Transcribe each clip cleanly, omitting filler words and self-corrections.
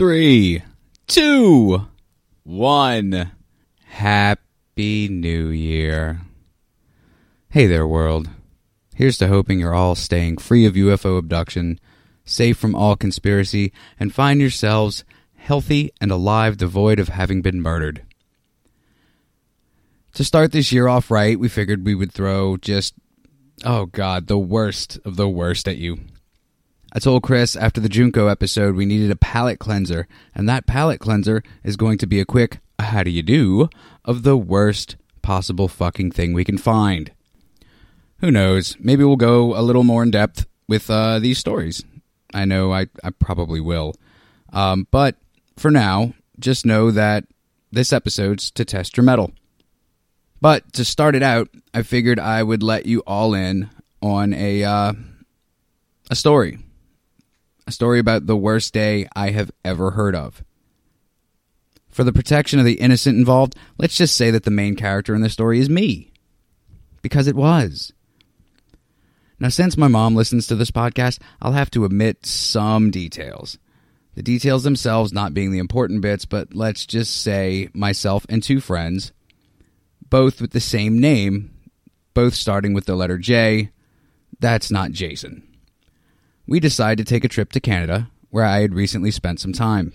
3, 2, 1. Happy New Year. Hey there, world. Here's to hoping you're all staying free of UFO abduction, safe from all conspiracy, and find yourselves healthy and alive, devoid of having been murdered. To start this year off right, we figured we would throw just, oh God, the worst of the worst at you. I told Chris after the Junko episode we needed a palate cleanser, and that palate cleanser is going to be a quick, how do you do, of the worst possible fucking thing we can find. Who knows, maybe we'll go a little more in depth with these stories. I know I probably will. But for now, just know that this episode's to test your mettle. But to start it out, I figured I would let you all in on a story. A story about the worst day I have ever heard of. For the protection of the innocent involved, let's just say that the main character in the story is me. Because it was. Now, since my mom listens to this podcast, I'll have to omit some details. The details themselves not being the important bits, but let's just say myself and two friends, both with the same name, both starting with the letter J, that's not Jason. We decided to take a trip to Canada, where I had recently spent some time.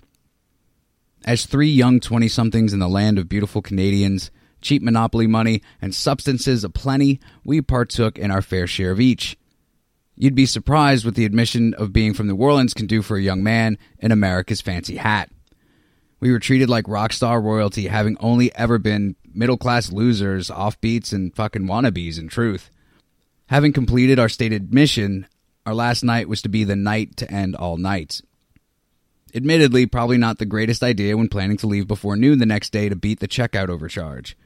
As three young 20-somethings in the land of beautiful Canadians, cheap monopoly money, and substances aplenty, we partook in our fair share of each. You'd be surprised what the admission of being from New Orleans can do for a young man in America's fancy hat. We were treated like rock star royalty, having only ever been middle-class losers, offbeats, and fucking wannabes, in truth. Having completed our stated mission, our last night was to be the night to end all nights. Admittedly, probably not the greatest idea when planning to leave before noon the next day to beat the checkout overcharge.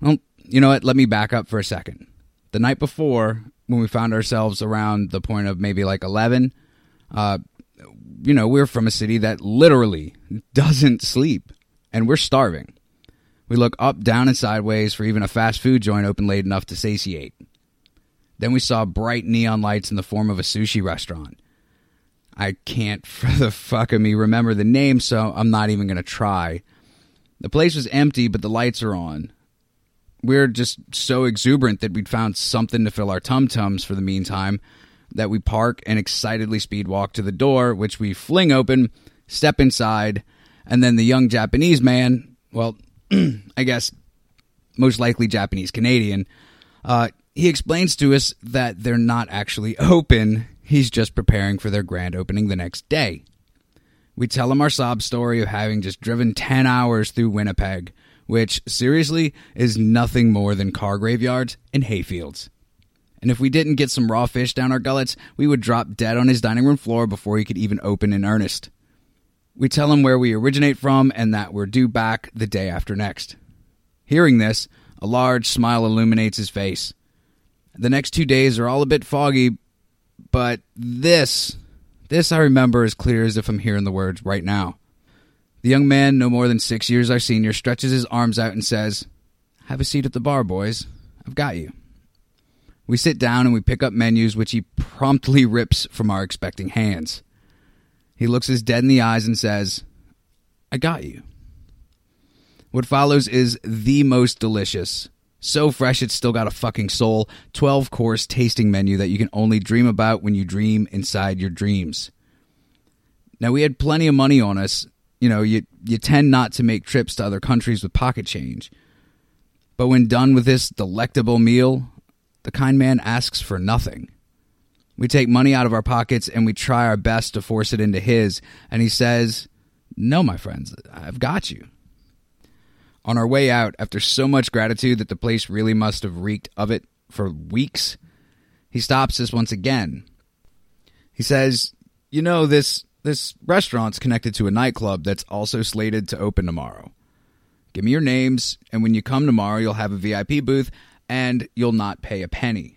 Well, you know what? Let me back up for a second. The night before, when we found ourselves around the point of maybe like 11, we're from a city that literally doesn't sleep, and we're starving. We look up, down, and sideways for even a fast food joint open late enough to satiate. Then we saw bright neon lights in the form of a sushi restaurant. I can't for the fuck of me remember the name, so I'm not even going to try. The place was empty, but the lights are on. We were just so exuberant that we'd found something to fill our tum-tums for the meantime that we park and excitedly speed walk to the door, which we fling open, step inside, and then the young Japanese man, well, I guess most likely Japanese-Canadian, he explains to us that they're not actually open. He's just preparing for their grand opening the next day. We tell him our sob story of having just driven 10 hours through Winnipeg, which, seriously, is nothing more than car graveyards and hayfields. And if we didn't get some raw fish down our gullets, we would drop dead on his dining room floor before he could even open in earnest. We tell him where we originate from and that we're due back the day after next. Hearing this, a large smile illuminates his face. The next 2 days are all a bit foggy, but this I remember as clear as if I'm hearing the words right now. The young man, no more than 6 years our senior, stretches his arms out and says, "Have a seat at the bar, boys. I've got you." We sit down and we pick up menus, which he promptly rips from our expecting hands. He looks us dead in the eyes and says, "I got you." What follows is the most delicious, so fresh it's still got a fucking soul, 12-course tasting menu that you can only dream about when you dream inside your dreams. Now, we had plenty of money on us. You know, you tend not to make trips to other countries with pocket change. But when done with this delectable meal, the kind man asks for nothing. We take money out of our pockets and we try our best to force it into his, and he says, "No, my friends, I've got you." On our way out, after so much gratitude that the place really must have reeked of it for weeks, he stops us once again. He says, "You know, this restaurant's connected to a nightclub that's also slated to open tomorrow. Give me your names, and when you come tomorrow, you'll have a VIP booth, and you'll not pay a penny."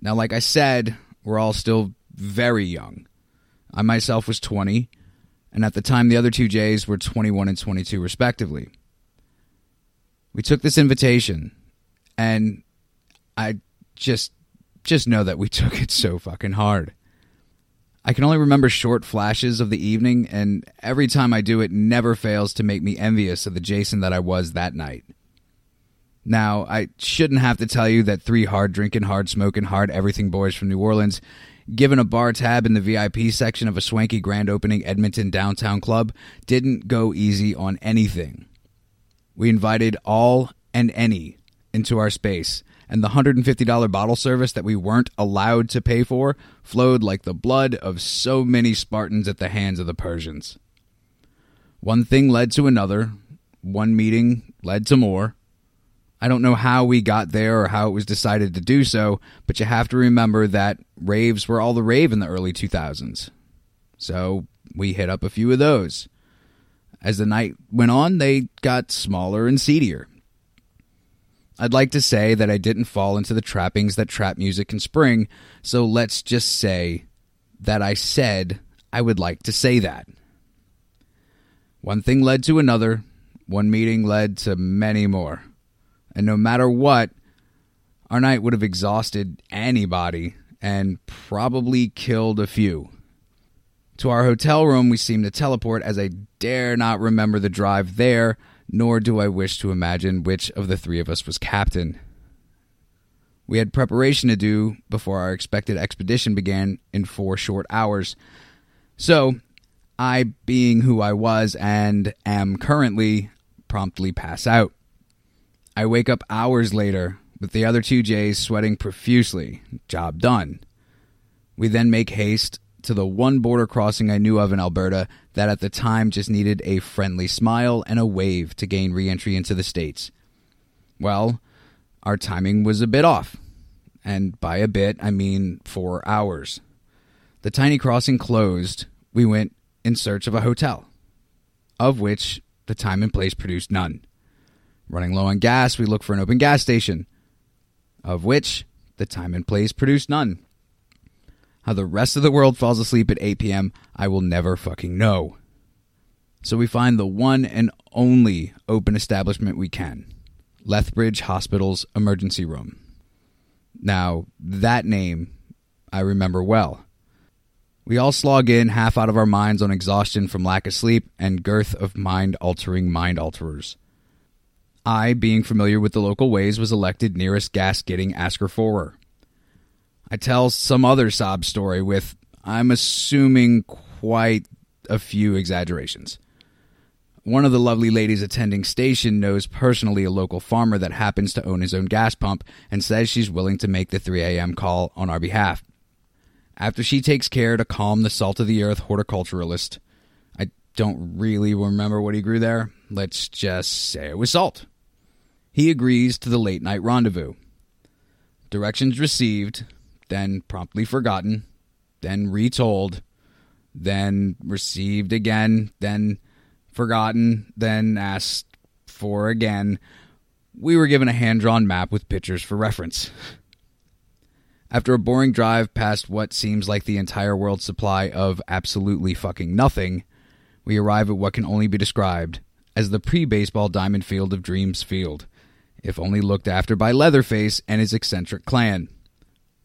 Now, like I said, we're all still very young. I myself was 20, and at the time the other two J's were 21 and 22 respectively. We took this invitation, and I just know that we took it so fucking hard. I can only remember short flashes of the evening, and every time I do, it never fails to make me envious of the Jason that I was that night. Now, I shouldn't have to tell you that three hard-drinking, hard-smoking, hard-everything boys from New Orleans, given a bar tab in the VIP section of a swanky grand-opening Edmonton downtown club, didn't go easy on anything. We invited all and any into our space, and the $150 bottle service that we weren't allowed to pay for flowed like the blood of so many Spartans at the hands of the Persians. One thing led to another. One meeting led to more. I don't know how we got there or how it was decided to do so, but you have to remember that raves were all the rave in the early 2000s. So we hit up a few of those. As the night went on, they got smaller and seedier. I'd like to say that I didn't fall into the trappings that trap music can spring, so let's just say that I said I would like to say that. One thing led to another, one meeting led to many more. And no matter what, our night would have exhausted anybody and probably killed a few. To our hotel room, we seemed to teleport, as I dare not remember the drive there, nor do I wish to imagine which of the three of us was captain. We had preparation to do before our expected expedition began in 4 short hours. So, I, being who I was and am currently, promptly pass out. I wake up hours later with the other 2 J's sweating profusely. Job done. We then make haste to the one border crossing I knew of in Alberta that at the time just needed a friendly smile and a wave to gain re-entry into the States. Well, our timing was a bit off. And by a bit, I mean 4 hours. The tiny crossing closed. We went in search of a hotel, of which the time and place produced none. Running low on gas, we look for an open gas station, of which the time and place produced none. How the rest of the world falls asleep at 8 p.m., I will never fucking know. So we find the one and only open establishment we can, Lethbridge Hospital's emergency room. Now, that name I remember well. We all slog in, half out of our minds on exhaustion from lack of sleep and girth of mind-altering mind-alterers. I, being familiar with the local ways, was elected nearest gas-getting asker-forer. I tell some other sob story with, I'm assuming, quite a few exaggerations. One of the lovely ladies attending station knows personally a local farmer that happens to own his own gas pump and says she's willing to make the 3 a.m. call on our behalf. After she takes care to calm the salt-of-the-earth horticulturalist, I don't really remember what he grew there. Let's just say it was salt. He agrees to the late-night rendezvous. Directions received, then promptly forgotten, then retold, then received again, then forgotten, then asked for again. We were given a hand-drawn map with pictures for reference. After a boring drive past what seems like the entire world's supply of absolutely fucking nothing, we arrive at what can only be described as the pre-baseball diamond field of Dreams Field, if only looked after by Leatherface and his eccentric clan.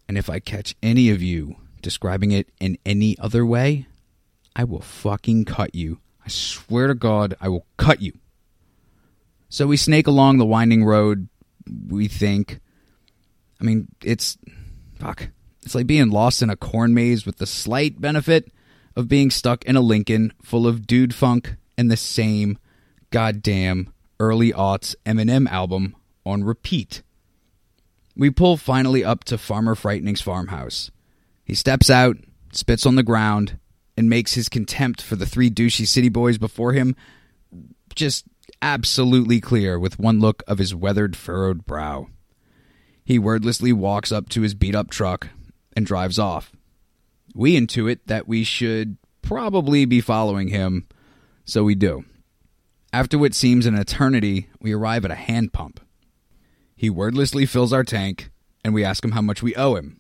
And if I catch any of you describing it in any other way, I will fucking cut you. I swear to God, I will cut you. So we snake along the winding road, we think. I mean, it's like being lost in a corn maze with the slight benefit of being stuck in a Lincoln full of dude funk and the same goddamn early aughts Eminem album on repeat. We pull finally up to Farmer Frightening's farmhouse. He steps out, spits on the ground, and makes his contempt for the 3 douchey city boys before him just absolutely clear with one look of his weathered, furrowed brow. He wordlessly walks up to his beat-up truck and drives off. We intuit that we should probably be following him, so we do. After what seems an eternity, we arrive at a hand pump. He wordlessly fills our tank, and we ask him how much we owe him.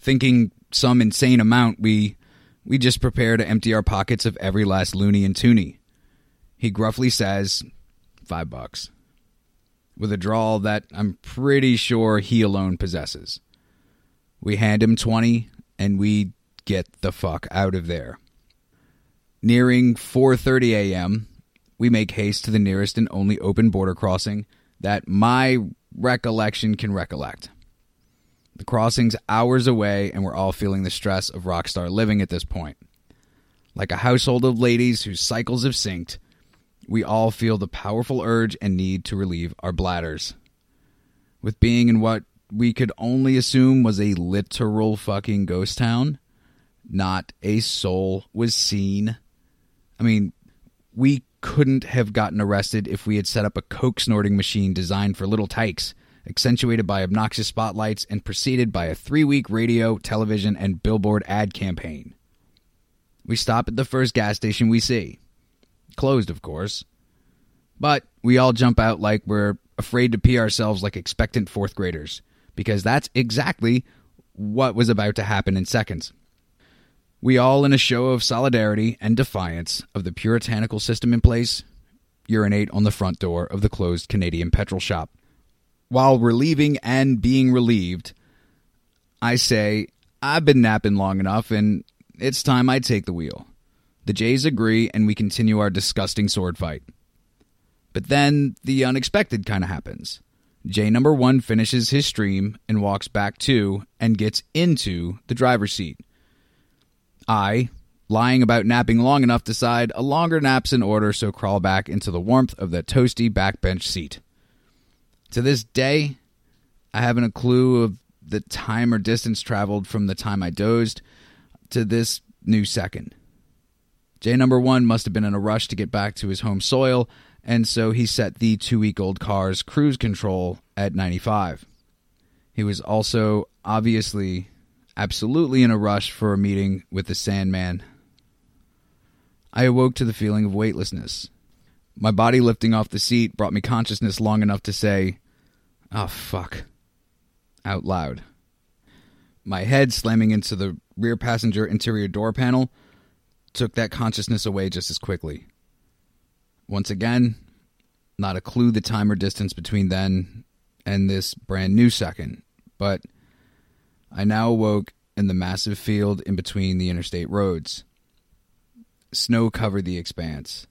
Thinking some insane amount, we just prepare to empty our pockets of every last loony and toony. He gruffly says, $5, with a drawl that I'm pretty sure he alone possesses. We hand him $20, and we get the fuck out of there. Nearing 4:30 a.m., we make haste to the nearest and only open border crossing that my recollection can recollect. The crossing's hours away, and we're all feeling the stress of rock star living at this point. Like a household of ladies whose cycles have synced, we all feel the powerful urge and need to relieve our bladders. With being in what we could only assume was a literal fucking ghost town, not a soul was seen. I mean, we couldn't have gotten arrested if we had set up a coke-snorting machine designed for little tykes, accentuated by obnoxious spotlights and preceded by a 3-week radio, television, and billboard ad campaign. We stop at the first gas station we see. Closed, of course. But we all jump out like we're afraid to pee ourselves like expectant fourth graders, because that's exactly what was about to happen in seconds. We all, in a show of solidarity and defiance of the puritanical system in place, urinate on the front door of the closed Canadian petrol shop. While relieving and being relieved, I say, I've been napping long enough and it's time I take the wheel. The Jays agree and we continue our disgusting sword fight. But then the unexpected kind of happens. Jay number one finishes his stream and walks back to and gets into the driver's seat. I, lying about napping long enough, decide a longer nap's in order, so crawl back into the warmth of the toasty backbench seat. To this day, I haven't a clue of the time or distance traveled from the time I dozed to this new second. Jay number one must have been in a rush to get back to his home soil, and so he set the 2-week-old car's cruise control at 95. He was also obviously absolutely in a rush for a meeting with the Sandman. I awoke to the feeling of weightlessness. My body lifting off the seat brought me consciousness long enough to say, "Oh, fuck," out loud. My head slamming into the rear passenger interior door panel took that consciousness away just as quickly. Once again, not a clue the time or distance between then and this brand new second, but I now awoke in the massive field in between the interstate roads. Snow covered the expanse.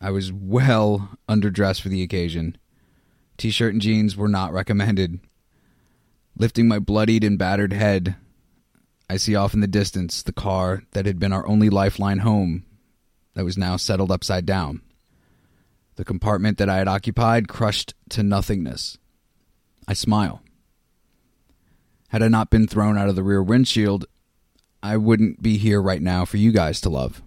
I was well underdressed for the occasion. T-shirt and jeans were not recommended. Lifting my bloodied and battered head, I see off in the distance the car that had been our only lifeline home that was now settled upside down. The compartment that I had occupied crushed to nothingness. I smile. Had I not been thrown out of the rear windshield, I wouldn't be here right now for you guys to love.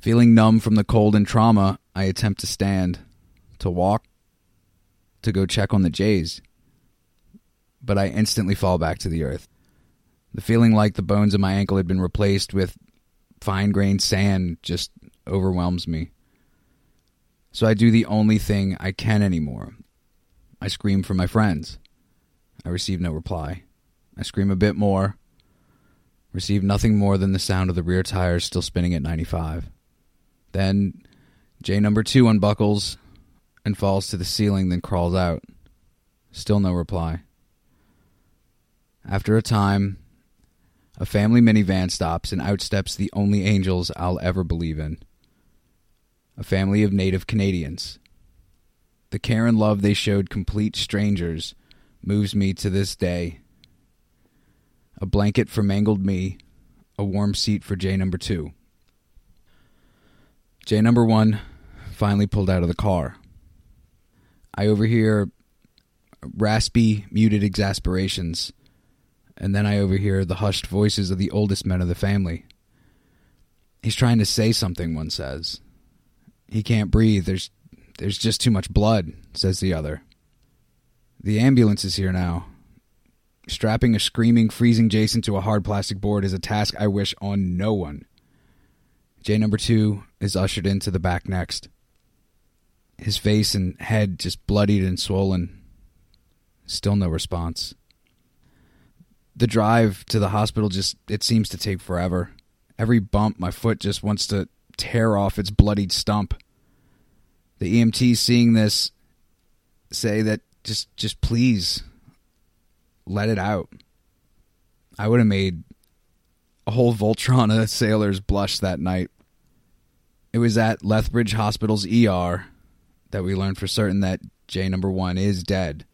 Feeling numb from the cold and trauma, I attempt to stand, to walk, to go check on the Jays, but I instantly fall back to the earth. The feeling like the bones of my ankle had been replaced with fine-grained sand just overwhelms me. So I do the only thing I can anymore. I scream for my friends. I receive no reply. I scream a bit more. Receive nothing more than the sound of the rear tires still spinning at 95. Then J number two unbuckles and falls to the ceiling, then crawls out. Still no reply. After a time, a family minivan stops and out steps the only angels I'll ever believe in. A family of native Canadians. The care and love they showed complete strangers moves me to this day. A blanket for mangled me, a warm seat for Jay number two. Jay number one finally pulled out of the car. I overhear raspy, muted exasperations, and then I overhear the hushed voices of the oldest men of the family. "He's trying to say something," one says. "He can't breathe. There's just too much blood," says the other. The ambulance is here now. Strapping a screaming, freezing Jason to a hard plastic board is a task I wish on no one. Jay number two is ushered into the back next. His face and head just bloodied and swollen. Still no response. The drive to the hospital it seems to take forever. Every bump, my foot just wants to tear off its bloodied stump. The EMTs seeing this say that, Just please, let it out. I would have made a whole Voltron of sailors blush that night. It was at Lethbridge Hospital's ER that we learned for certain that J number one is dead.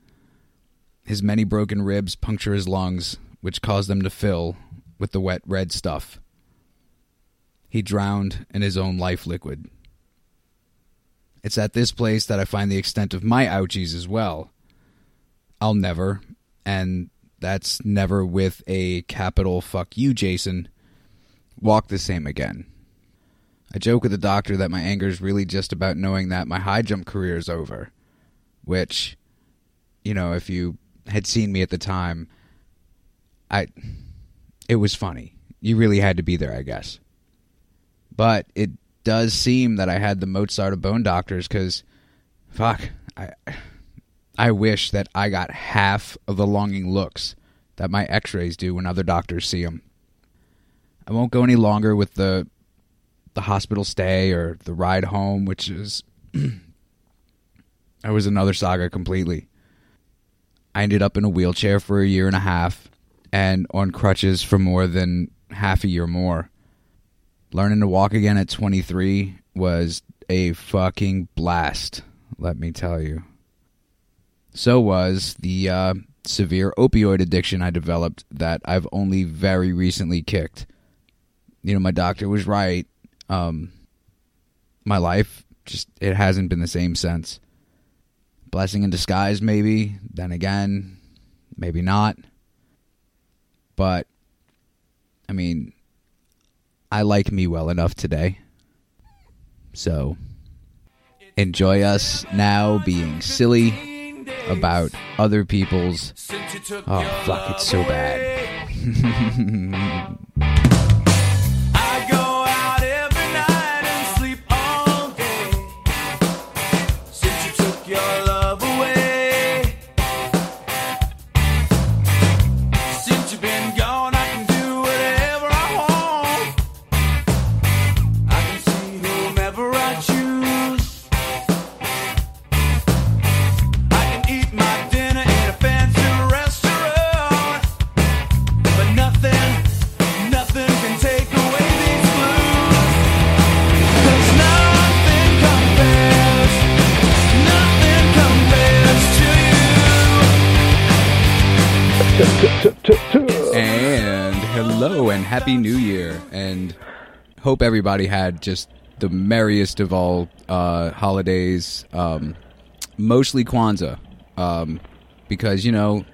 His many broken ribs puncture his lungs, which cause them to fill with the wet red stuff. He drowned in his own life liquid. It's at this place that I find the extent of my ouchies as well. I'll never, and that's never with a capital fuck you, Jason, walk the same again. I joke with the doctor that my anger is really just about knowing that my high jump career is over, which, you know, if you had seen me at the time, it was funny. You really had to be there, I guess. But it does seem that I had the Mozart of bone doctors because, fuck, I wish that I got half of the longing looks that my x-rays do when other doctors see them. I won't go any longer with the hospital stay or the ride home, which is... that was another saga completely. I ended up in a wheelchair for a year and a half and on crutches for more than half a year more. Learning to walk again at 23 was a fucking blast, let me tell you. So was the severe opioid addiction I developed that I've only very recently kicked. You know, my doctor was right. My life, just, it hasn't been the same since. Blessing in disguise, maybe. Then again, maybe not. But, I mean, I like me well enough today. So, enjoy us now being silly about other people's... Oh, fuck, it's so bad. And hello and happy new year, and hope everybody had just the merriest of all holidays, mostly Kwanzaa, because, you know,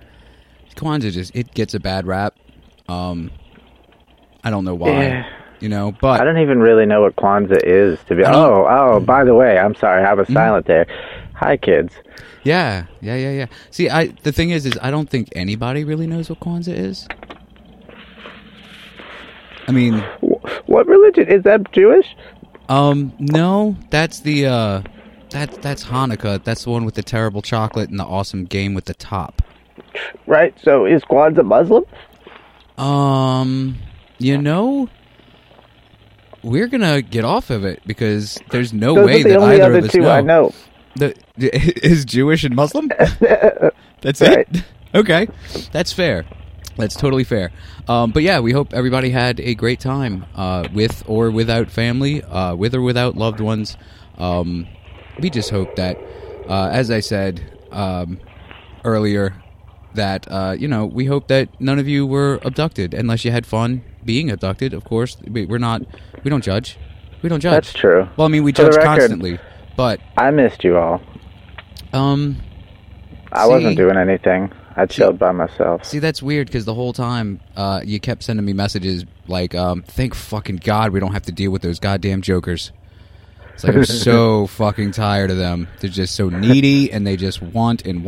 Kwanzaa just, it gets a bad rap. I don't know why, you know, but... I don't even really know what Kwanzaa is, to be... Oh, by the way, I'm sorry, I was silent there. Hi, kids. Yeah. See, the thing is I don't think anybody really knows what Kwanzaa is. I mean... What religion? Is that Jewish? No, that's the, that's Hanukkah. That's the one with the terrible chocolate and the awesome game with the top. Right, so is Kwanzaa Muslim? You know... We're gonna get off of it because there's no way that either of us know. Those are the only other two I know. Is Jewish and Muslim? That's right. It? Okay. That's fair. That's totally fair. But yeah, we hope everybody had a great time with or without family, with or without loved ones. We just hope that, as I said earlier, that, you know, we hope that none of you were abducted unless you had fun being abducted, of course. We don't judge. That's true. Well, I mean, we judge constantly. But I missed you all. I wasn't doing anything. I chilled by myself. See, that's weird because the whole time you kept sending me messages like, "Thank fucking God we don't have to deal with those goddamn jokers." It's like I'm so fucking tired of them. They're just so needy, and they just want, and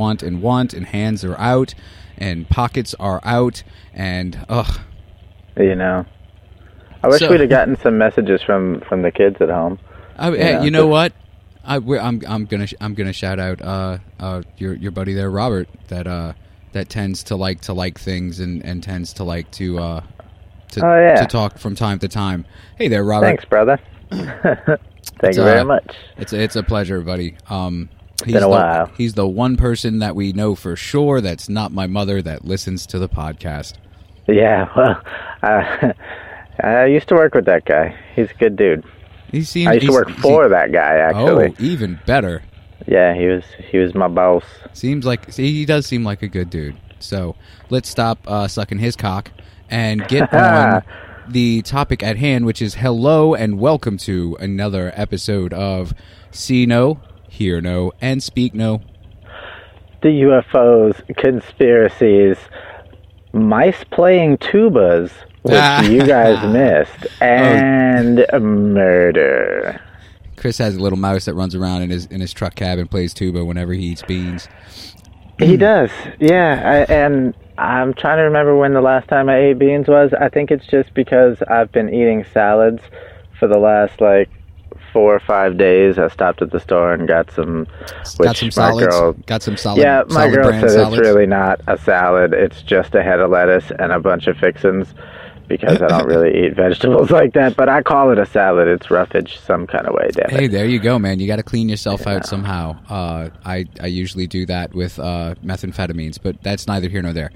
hands are out, and pockets are out, and ugh. You know, I wish we'd have gotten some messages from the kids at home. You know what? I'm gonna shout out your buddy there, Robert, that tends to like things and tends to like to talk from time to time. Hey there, Robert. Thanks, brother. Thank you very much. It's a pleasure, buddy. It's been a while. He's the one person that we know for sure that's not my mother that listens to the podcast. Yeah, well, I used to work with that guy. He's a good dude. I used to work for that guy, actually. Oh, even better. Yeah, he was my boss. He does seem like a good dude. So let's stop sucking his cock and get on the topic at hand, which is hello and welcome to another episode of See No, Hear No, and Speak No. The UFOs, conspiracies, mice playing tubas, which you guys missed, and murder. Chris has a little mouse that runs around in his truck cab and plays tuba whenever he eats beans. He does, yeah. And I'm trying to remember when the last time I ate beans was. I think it's just because I've been eating salads for the last, 4 or 5 days. I stopped at the store and got some salads. Yeah, my girl said it's really not a salad. It's just a head of lettuce and a bunch of fixins, because I don't really eat vegetables like that. But I call it a salad. It's roughage some kind of way, David. Hey, there you go, man. You got to clean yourself out somehow. I usually do that with methamphetamines, but that's neither here nor there.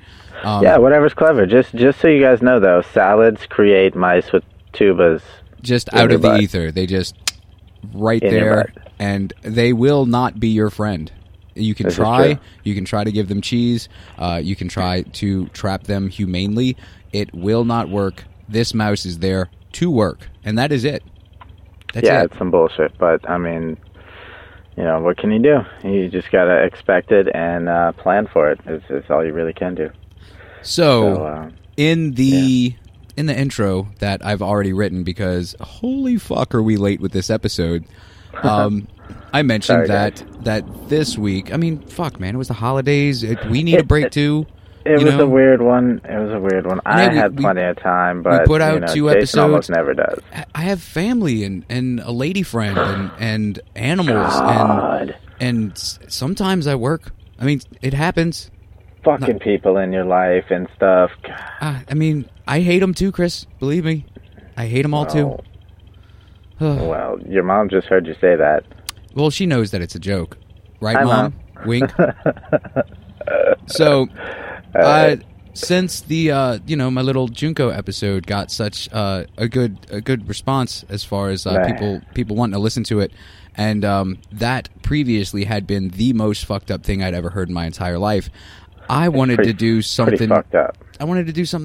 Whatever's clever. Just so you guys know, though, salads create mice with tubas. Just out of the ether. They just... right in there, and they will not be your friend. You can try to give them cheese, you can try to trap them humanely. It will not work. This mouse is there to work, and that is it. It's some bullshit, but I mean, what can you do? You just gotta expect it and plan for it. It's all you really can do. So in the intro that I've already written, because holy fuck are we late with this episode, I mentioned that this week, I mean, fuck, man, it was the holidays. We need a break too. It was a weird one. I had plenty of time, but we put out two episodes. Jason almost never does. I have family and a lady friend and animals, and sometimes I work. I mean, it happens. Fucking people in your life and stuff. I mean, I hate them too, Chris. Believe me, I hate them all too. Well, your mom just heard you say that. Well, she knows that it's a joke, right? Hi, Mom. Wink. So, since the my little Junko episode got such a good response as far as people wanting to listen to it, and that previously had been the most fucked up thing I'd ever heard in my entire life. I wanted to do something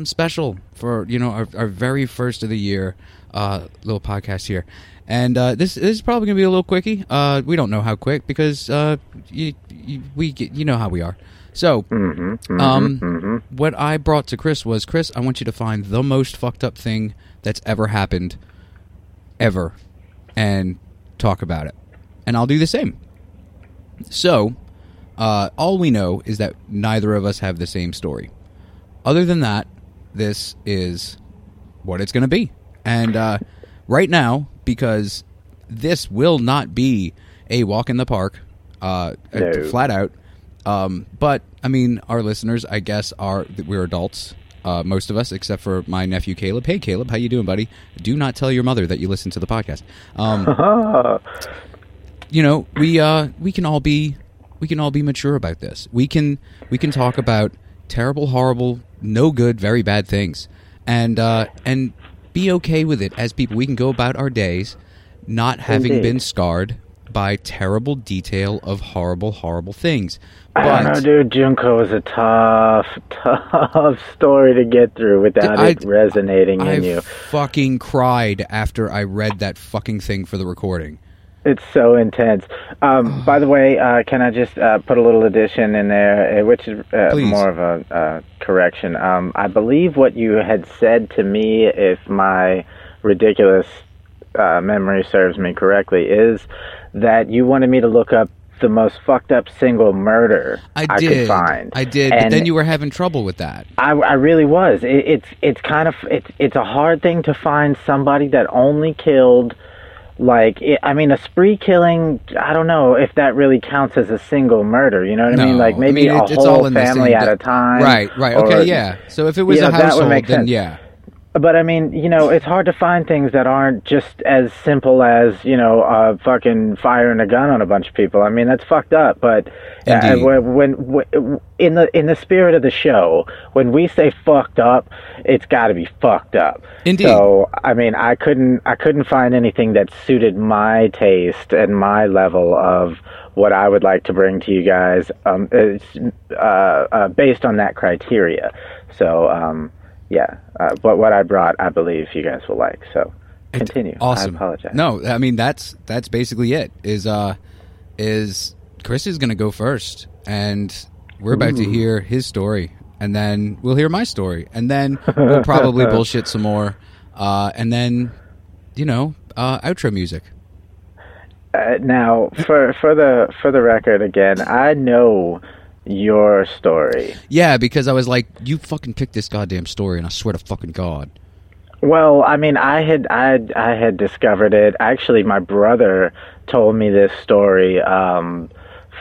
special for our very first of the year little podcast here, and this is probably gonna be a little quickie. We don't know how quick, because we know how we are. So what I brought to Chris was, Chris, I want you to find the most fucked up thing that's ever happened, ever, and talk about it. And I'll do the same. So. All we know is that neither of us have the same story. Other than that, this is what it's going to be. And right now, because this will not be a walk in the park, no. Flat out. But, I mean, our listeners, I guess, we're adults, most of us, except for my nephew Caleb. Hey, Caleb, how you doing, buddy? Do not tell your mother that you listen to the podcast. We can all be... We can all be mature about this. We can talk about terrible, horrible, no good, very bad things, and be okay with it as people. We can go about our days not having been scarred by terrible detail of horrible, horrible things. But, I don't know, dude. Junko is a tough story to get through without it resonating in you. I fucking cried after I read that fucking thing for the recording. It's so intense. By the way, can I just put a little addition in there, which is more of a correction. I believe what you had said to me, if my ridiculous memory serves me correctly, is that you wanted me to look up the most fucked up single murder I could find. I did, and but then you were having trouble with that. I really was. It's a hard thing to find somebody that only killed... a spree killing, I don't know if that really counts as a single murder, you know what I mean? Like, maybe a whole family at a time. Right, okay, yeah. So if it was a household, then yeah. But, I mean, you know, it's hard to find things that aren't just as simple as, you know, fucking firing a gun on a bunch of people. I mean, that's fucked up. But when in the spirit of the show, when we say fucked up, it's got to be fucked up. Indeed. So, I mean, I couldn't find anything that suited my taste and my level of what I would like to bring to you guys based on that criteria. So, yeah, but what I brought, I believe you guys will like. So continue. Awesome. I apologize. No, I mean that's basically it. Is Chris is going to go first, and we're about to hear his story, and then we'll hear my story, and then we'll probably bullshit some more, and then outro music. Now, for the record, again, I know your story. Yeah, because I was like, you fucking picked this goddamn story, and I swear to fucking God. Well, I mean, I had discovered it. Actually, my brother told me this story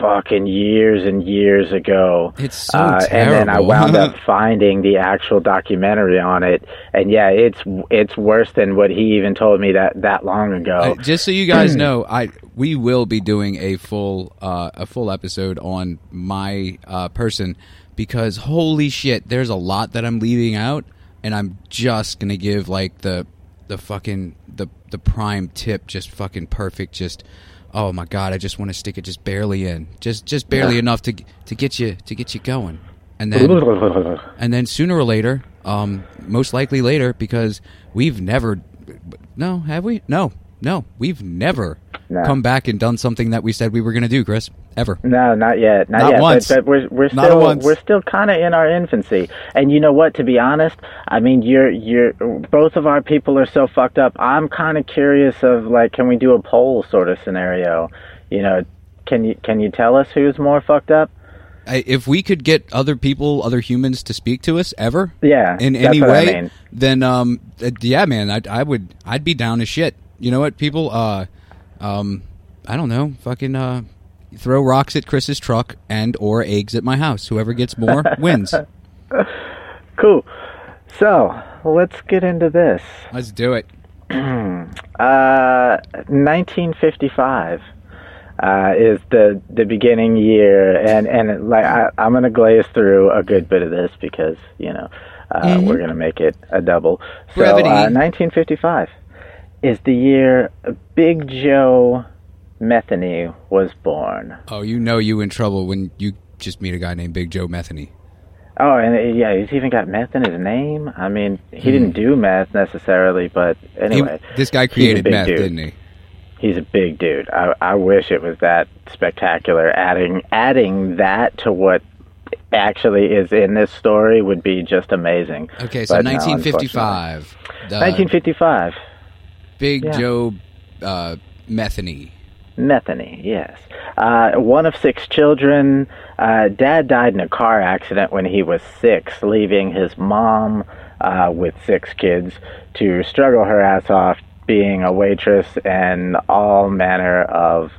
fucking years and years ago. It's so terrible. And then I wound up finding the actual documentary on it. And yeah, it's worse than what he even told me that long ago. Just so you guys know, we will be doing a full episode on my person, because holy shit, there's a lot that I'm leaving out, and I'm just gonna give like the fucking the prime tip, just fucking perfect, just oh my God, I just want to stick it just barely in, just barely enough to get you going, and then sooner or later, most likely later, because we've never. No. Come back and done something that we said we were going to do, Chris. Ever? No, not yet. Not yet. Once. But we're still kind of in our infancy. And you know what? To be honest, I mean, you're both of our people are so fucked up. I'm kind of curious of like, can we do a poll sort of scenario? You know, can you tell us who's more fucked up? If we could get other humans to speak to us ever, in any way, I mean, then yeah, man, I'd be down as shit. You know what, people? I don't know, fucking throw rocks at Chris's truck and or eggs at my house. Whoever gets more wins. Cool. So let's get into this. Let's do it. 1955 is the beginning year, and like I'm gonna glaze through a good bit of this because we're gonna make it a double. So 1955. Is the year Big Joe Metheny was born. Oh, you know you in trouble when you just meet a guy named Big Joe Metheny. Oh, and yeah, he's even got meth in his name. I mean, he didn't do meth necessarily, but anyway. This guy created meth, didn't he? He's a big dude. I wish it was that spectacular. Adding that to what actually is in this story would be just amazing. Okay, so 1955. 1955. Big Joe Metheny. Metheny, yes. One of six children. Dad died in a car accident when he was 6, leaving his mom with 6 kids to struggle her ass off being a waitress and all manner of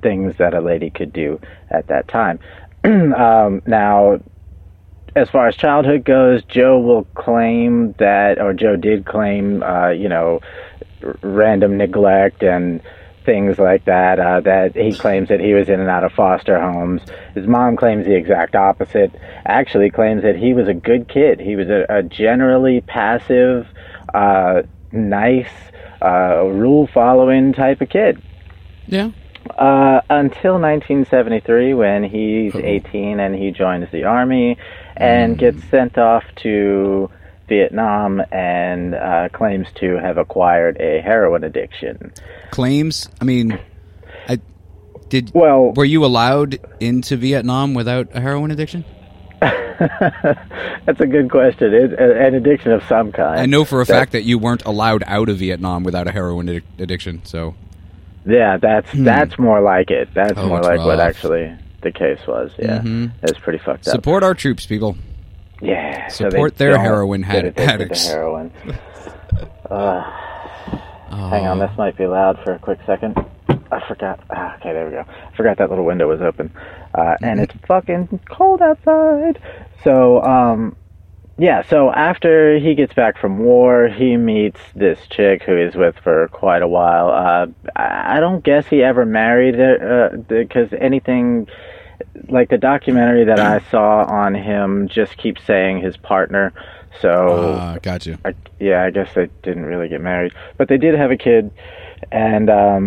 things that a lady could do at that time. Now, as far as childhood goes, Joe did claim, random neglect and things like that, that he claims that he was in and out of foster homes. His mom claims the exact opposite, actually claims that he was a good kid. He was a generally passive, nice, rule-following type of kid. Yeah. Until 1973, when he's 18 and he joins the Army and gets sent off to Vietnam and claims to have acquired a heroin addiction. Claims? I mean, were you allowed into Vietnam without a heroin addiction? That's a good question. An addiction of some kind. I know for a fact that you weren't allowed out of Vietnam without a heroin addiction, so... Yeah, that's more like it. That's more like rough. What actually the case was. Yeah, it's pretty fucked up. Support our troops, people. Yeah, support their heroin addicts. Heroin. Hang on, this might be loud for a quick second. I forgot. Okay, there we go. I forgot that little window was open, and it's fucking cold outside. So Yeah, so after he gets back from war, he meets this chick who he's with for quite a while. I don't guess he ever married her, because anything, like the documentary that I saw on him just keeps saying his partner. So, got you. I guess they didn't really get married. But they did have a kid, and, up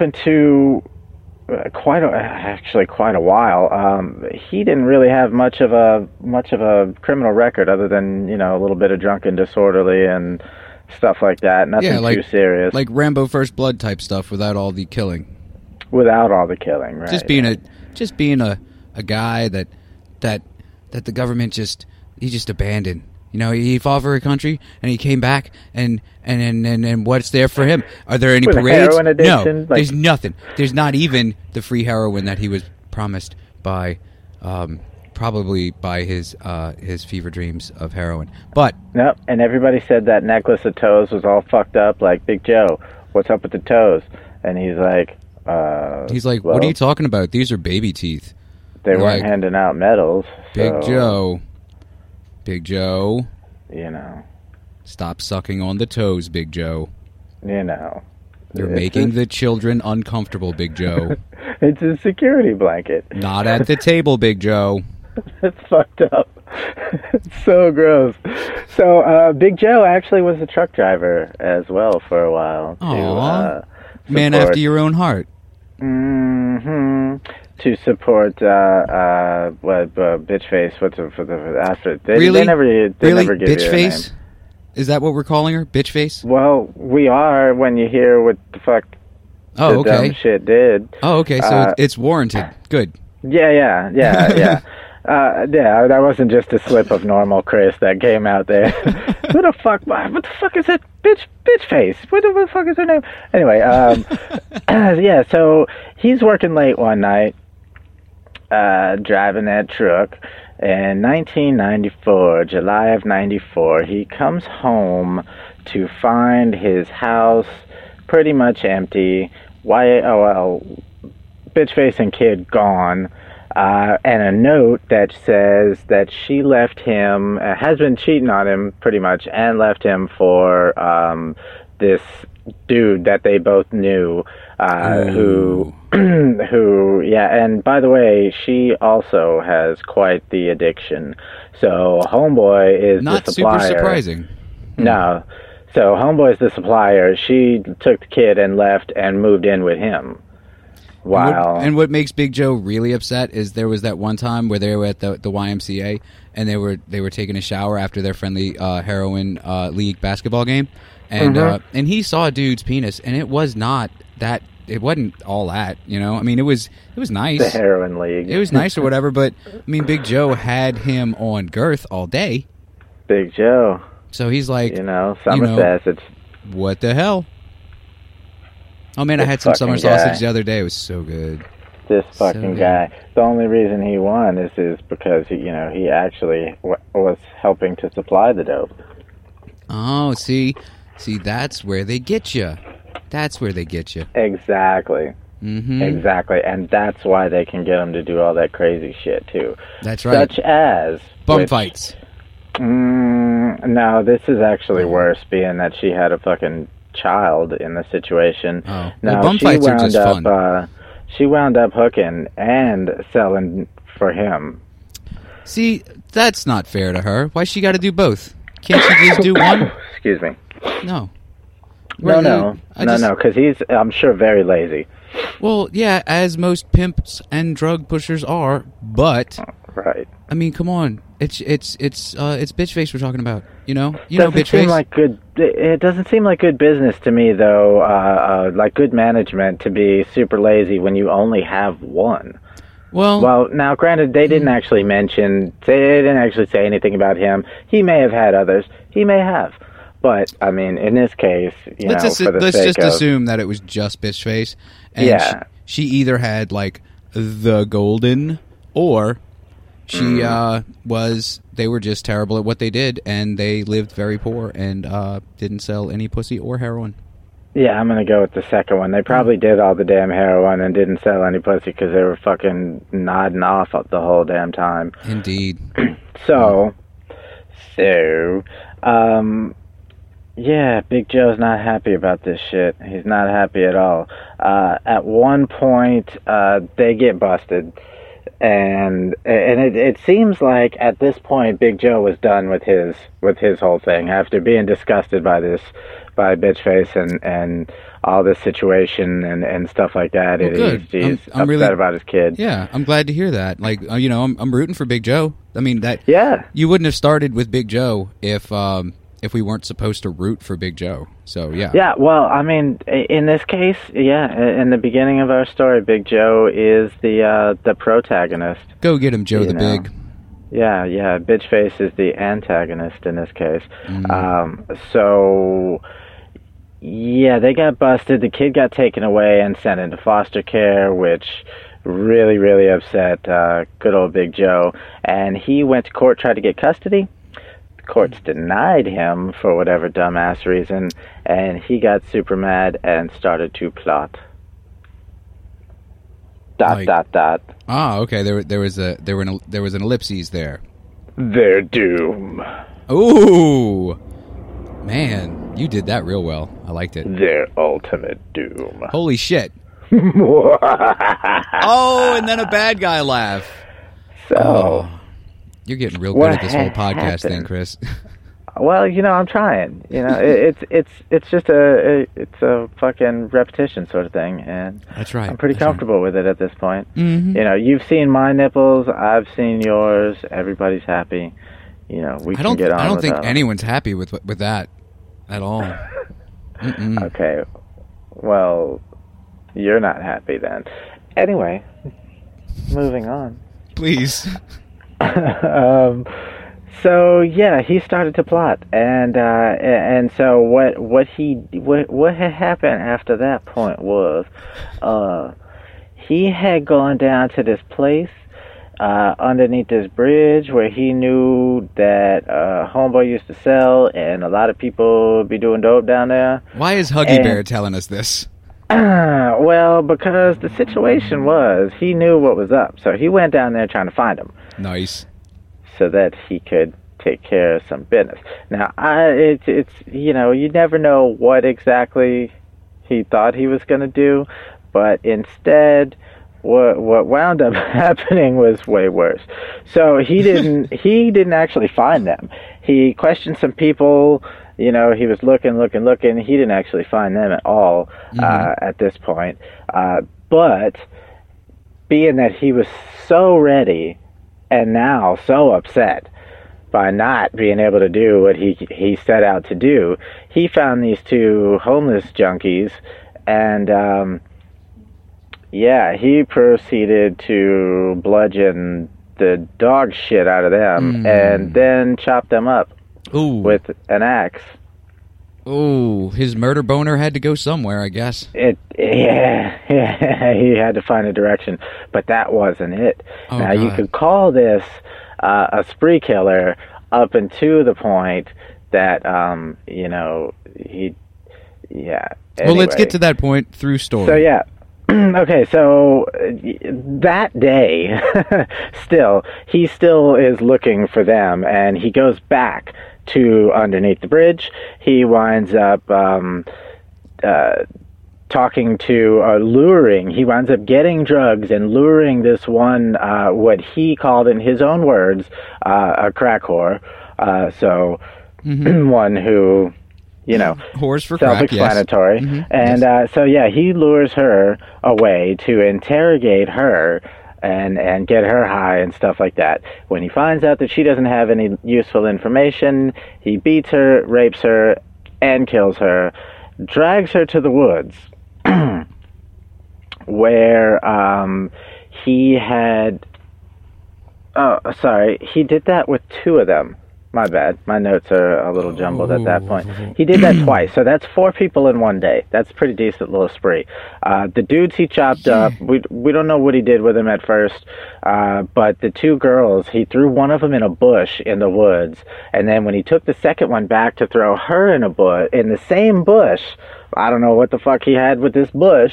into... quite a while. He didn't really have much of a criminal record, other than a little bit of drunk and disorderly and stuff like that. Nothing too serious, like Rambo: First Blood type stuff, without all the killing. Without all the killing, right? Just being a guy that the government just abandoned. He fought for a country, and he came back, and what's there for him? Are there any parades? No, there's nothing. There's not even the free heroin that he was promised by, probably by his fever dreams of heroin. But nope. And everybody said that necklace of toes was all fucked up. Like, Big Joe, what's up with the toes? And he's like, well, what are you talking about? These are baby teeth. They weren't handing out medals. Big Joe. Stop sucking on the toes, Big Joe. You're making the children uncomfortable, Big Joe. It's a security blanket. Not at the table, Big Joe. That's fucked up. It's so gross. So, Big Joe actually was a truck driver as well for a while. Aww. Man after your own heart. Mm-hmm. To support Bitchface, after they never give you a name. Is that what we're calling her? Bitchface? Well, we are when you hear what the fuck dumb shit did. Oh, okay, so it's warranted. Good. Yeah. That wasn't just a slip of normal Chris that came out there. What the fuck is that bitch face? What the fuck is her name? Anyway, so he's working late one night, driving that truck. In 1994, July of 94, he comes home to find his house pretty much empty. Bitch face and kid gone. And a note that says that she left him, has been cheating on him pretty much, and left him for this dude that they both knew, and by the way, she also has quite the addiction. So Homeboy is not the supplier. Not super surprising. No. So Homeboy's the supplier. She took the kid and left and moved in with him. Wow. And what makes Big Joe really upset is there was that one time where they were at the YMCA and they were taking a shower after their friendly heroin league basketball game, and and he saw a dude's penis, and it was not that. It wasn't all that, I mean, it was nice. The heroin league. It was nice or whatever, but I mean, Big Joe had him on girth all day. Big Joe. So he's like, sausage. What the hell? Oh, man, I had some summer sausage the other day. It was so good. This fucking guy. The only reason he won is because, he actually was helping to supply the dope. Oh, see, that's where they get you. That's where they get you. Exactly. Mm-hmm. Exactly. And that's why they can get them to do all that crazy shit, too. That's right. Such as... bum fights. No, this is actually worse, being that she had a fucking... child in the situation. Oh. Now, well, she wound up hooking and selling for him. See, that's not fair to her. Why she got to do both? Can't she just do one? Excuse me. No. Really? No, because he's, I'm sure, very lazy. Well, yeah, as most pimps and drug pushers are, but... Right. I mean, come on. It's bitch face we're talking about. Bitch face. It doesn't seem like good business to me, though, like good management, to be super lazy when you only have one. Well, now, granted, they didn't actually say anything about him. He may have had others. He may have. But, I mean, in this case, let's assume that it was just bitch face. And she either had, like, the golden or... they were just terrible at what they did, and they lived very poor and didn't sell any pussy or heroin. Yeah, I'm going to go with the second one. They probably did all the damn heroin and didn't sell any pussy because they were fucking nodding off the whole damn time. Indeed. So, So, yeah, Big Joe's not happy about this shit. He's not happy at all. At one point, they get busted. And it seems like at this point, Big Joe was done with his whole thing. After being disgusted by this, by Bitchface and all this situation and stuff like that, well, he's upset really, about his kid. Yeah, I'm glad to hear that. Like, you know, I'm rooting for Big Joe. I mean, that. Yeah. You wouldn't have started with Big Joe if we weren't supposed to root for Big Joe. So, yeah. Yeah, well, I mean, in this case, yeah, in the beginning of our story, Big Joe is the protagonist. Go get him, Joe the Big. Yeah, Bitchface is the antagonist in this case. Mm. So, yeah, they got busted. The kid got taken away and sent into foster care, which really, really upset good old Big Joe. And he went to court, tried to get custody. Courts denied him for whatever dumbass reason, and he got super mad and started to plot. ... Ah, okay. There was an ellipses there. Their doom. Ooh, man, you did that real well. I liked it. Their ultimate doom. Holy shit! Oh, and then a bad guy laugh. So. Oh. You're getting real good at this whole podcast thing, Chris. Well, you know, I'm trying. You know, it's just a fucking repetition sort of thing, and that's right. I'm pretty comfortable with it at this point. Mm-hmm. You know, you've seen my nipples, I've seen yours. Everybody's happy. You know, we can get on. I don't think anyone's happy with that at all. Okay, well, you're not happy then. Anyway, moving on. Please. So yeah, he started to plot, and so what had happened after that point was, he had gone down to this place underneath this bridge where he knew that homeboy used to sell, and a lot of people be doing dope down there. Why is Huggy Bear telling us this? Well, because the situation was he knew what was up, so he went down there trying to find him. Nice. So that he could take care of some business. Now, it's you know, you never know what exactly he thought he was going to do, but instead, what wound up happening was way worse. So he didn't actually find them. He questioned some people. You know, he was looking. He didn't actually find them at all at this point. But being that he was so ready and now so upset by not being able to do what he set out to do, he found these two homeless junkies, and he proceeded to bludgeon the dog shit out of them and then chop them up. Ooh. With an axe. Ooh, his murder boner had to go somewhere, I guess. He had to find a direction, but that wasn't it. Oh, now, God. You could call this a spree killer up until the point that, you know, he... Yeah. Anyway. Well, let's get to that point through story. So, yeah. Okay, so that day, he still is looking for them, and he goes back to underneath the bridge. He winds up he winds up getting drugs and luring this one, what he called in his own words, a crack whore. One who, you know, whores for self-explanatory. Crack, yes. And yes. So, yeah, he lures her away to interrogate her and get her high and stuff like that. When he finds out that she doesn't have any useful information, he beats her, rapes her, and kills her, drags her to the woods where he did that with two of them. My bad. My notes are a little jumbled at that point. He did that twice, so that's four people in one day. That's a pretty decent little spree. The dudes he chopped up, we don't know what he did with them at first, but the two girls, he threw one of them in a bush in the woods, and then when he took the second one back to throw her in the same bush, I don't know what the fuck he had with this bush,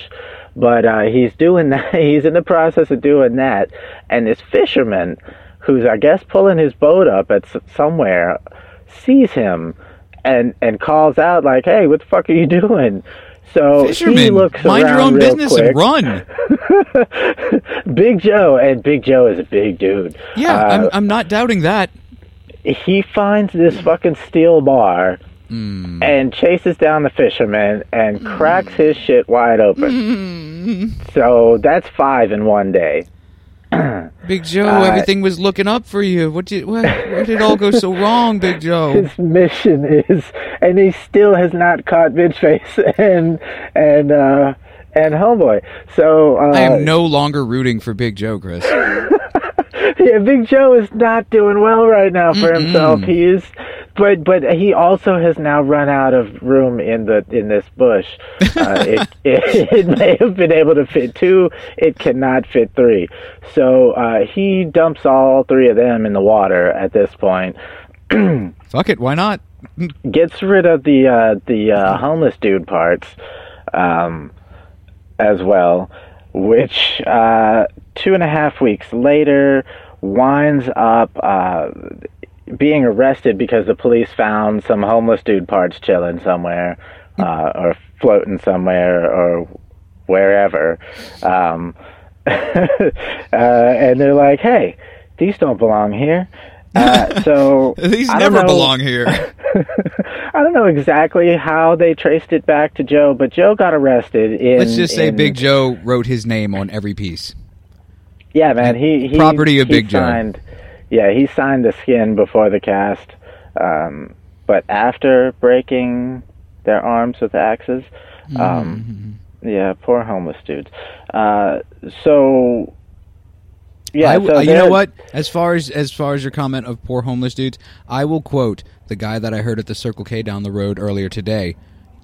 but he's doing that. He's in the process of doing that, and this fisherman who's, I guess, pulling his boat up at somewhere, sees him and calls out like, "Hey, what the fuck are you doing?" So fisherman, he looks mind your own business quick. And run. Big Joe is a big dude. Yeah, I'm not doubting that. He finds this fucking steel bar and chases down the fisherman and cracks his shit wide open. So that's 5 in one day. Big Joe, everything was looking up for you. Where did it all go so wrong, Big Joe? His mission is, and he still has not caught Bitchface and Homeboy. So I am no longer rooting for Big Joe, Chris. Yeah, Big Joe is not doing well right now for himself. He is, but he also has now run out of room in this bush. It may have been able to fit 2. It cannot fit 3. So he dumps all 3 of them in the water at this point. Fuck it, why not? Gets rid of the homeless dude parts as well, which 2.5 weeks later winds up being arrested because the police found some homeless dude parts chilling somewhere or floating somewhere or wherever. And they're like, hey, these don't belong here. So these never belong here. I don't know exactly how they traced it back to Joe, but Joe got arrested. Let's just say Big Joe wrote his name on every piece. Yeah, man. He property of Big Joe. Yeah, he signed the skin before the cast, but after breaking their arms with axes, yeah, poor homeless dudes. So. Yeah, so you know what? As far as your comment of poor homeless dudes, I will quote the guy that I heard at the Circle K down the road earlier today.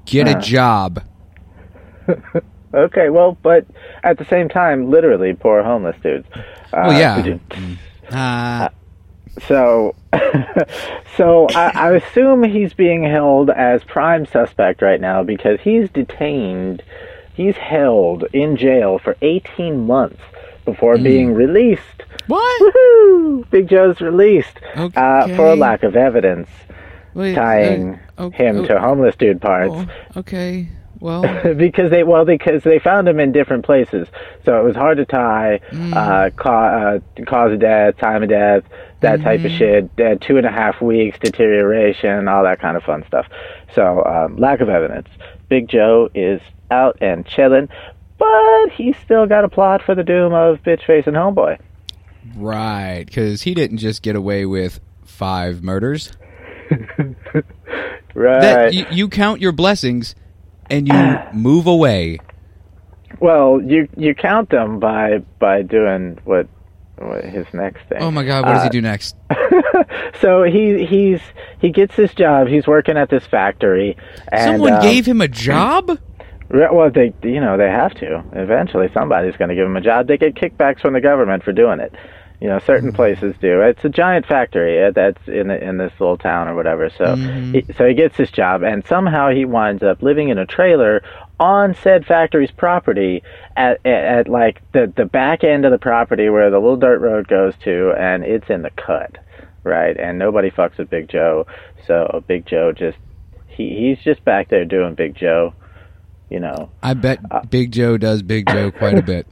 Get a job. Okay, well, but at the same time, literally poor homeless dudes. Well, yeah. So I assume he's being held as prime suspect right now because he's detained. He's held in jail for 18 months. Before being released. What? Woo-hoo! Big Joe's released for lack of evidence tying him to homeless dude parts. Oh, okay, well, because they found him in different places, so it was hard to tie cause of death, time of death, that type of shit, 2.5 weeks, deterioration, all that kind of fun stuff. So lack of evidence. Big Joe is out and chilling. But he's still got a plot for the doom of Bitchface and Homeboy. Right, because he didn't just get away with 5 murders. Right. You count your blessings, and you move away. Well, you count them by doing what his next thing. Oh my God, what does he do next? So he gets this job. He's working at this factory. And someone gave him a job? Well, they have to. Eventually, somebody's going to give them a job. They get kickbacks from the government for doing it. You know, certain places do. It's a giant factory that's in this little town or whatever. So, so he gets this job, and somehow he winds up living in a trailer on said factory's property at like the back end of the property where the little dirt road goes to, and it's in the cut, right? And nobody fucks with Big Joe, so Big Joe just he's just back there doing Big Joe. You know, I bet Big Joe does Big Joe quite a bit.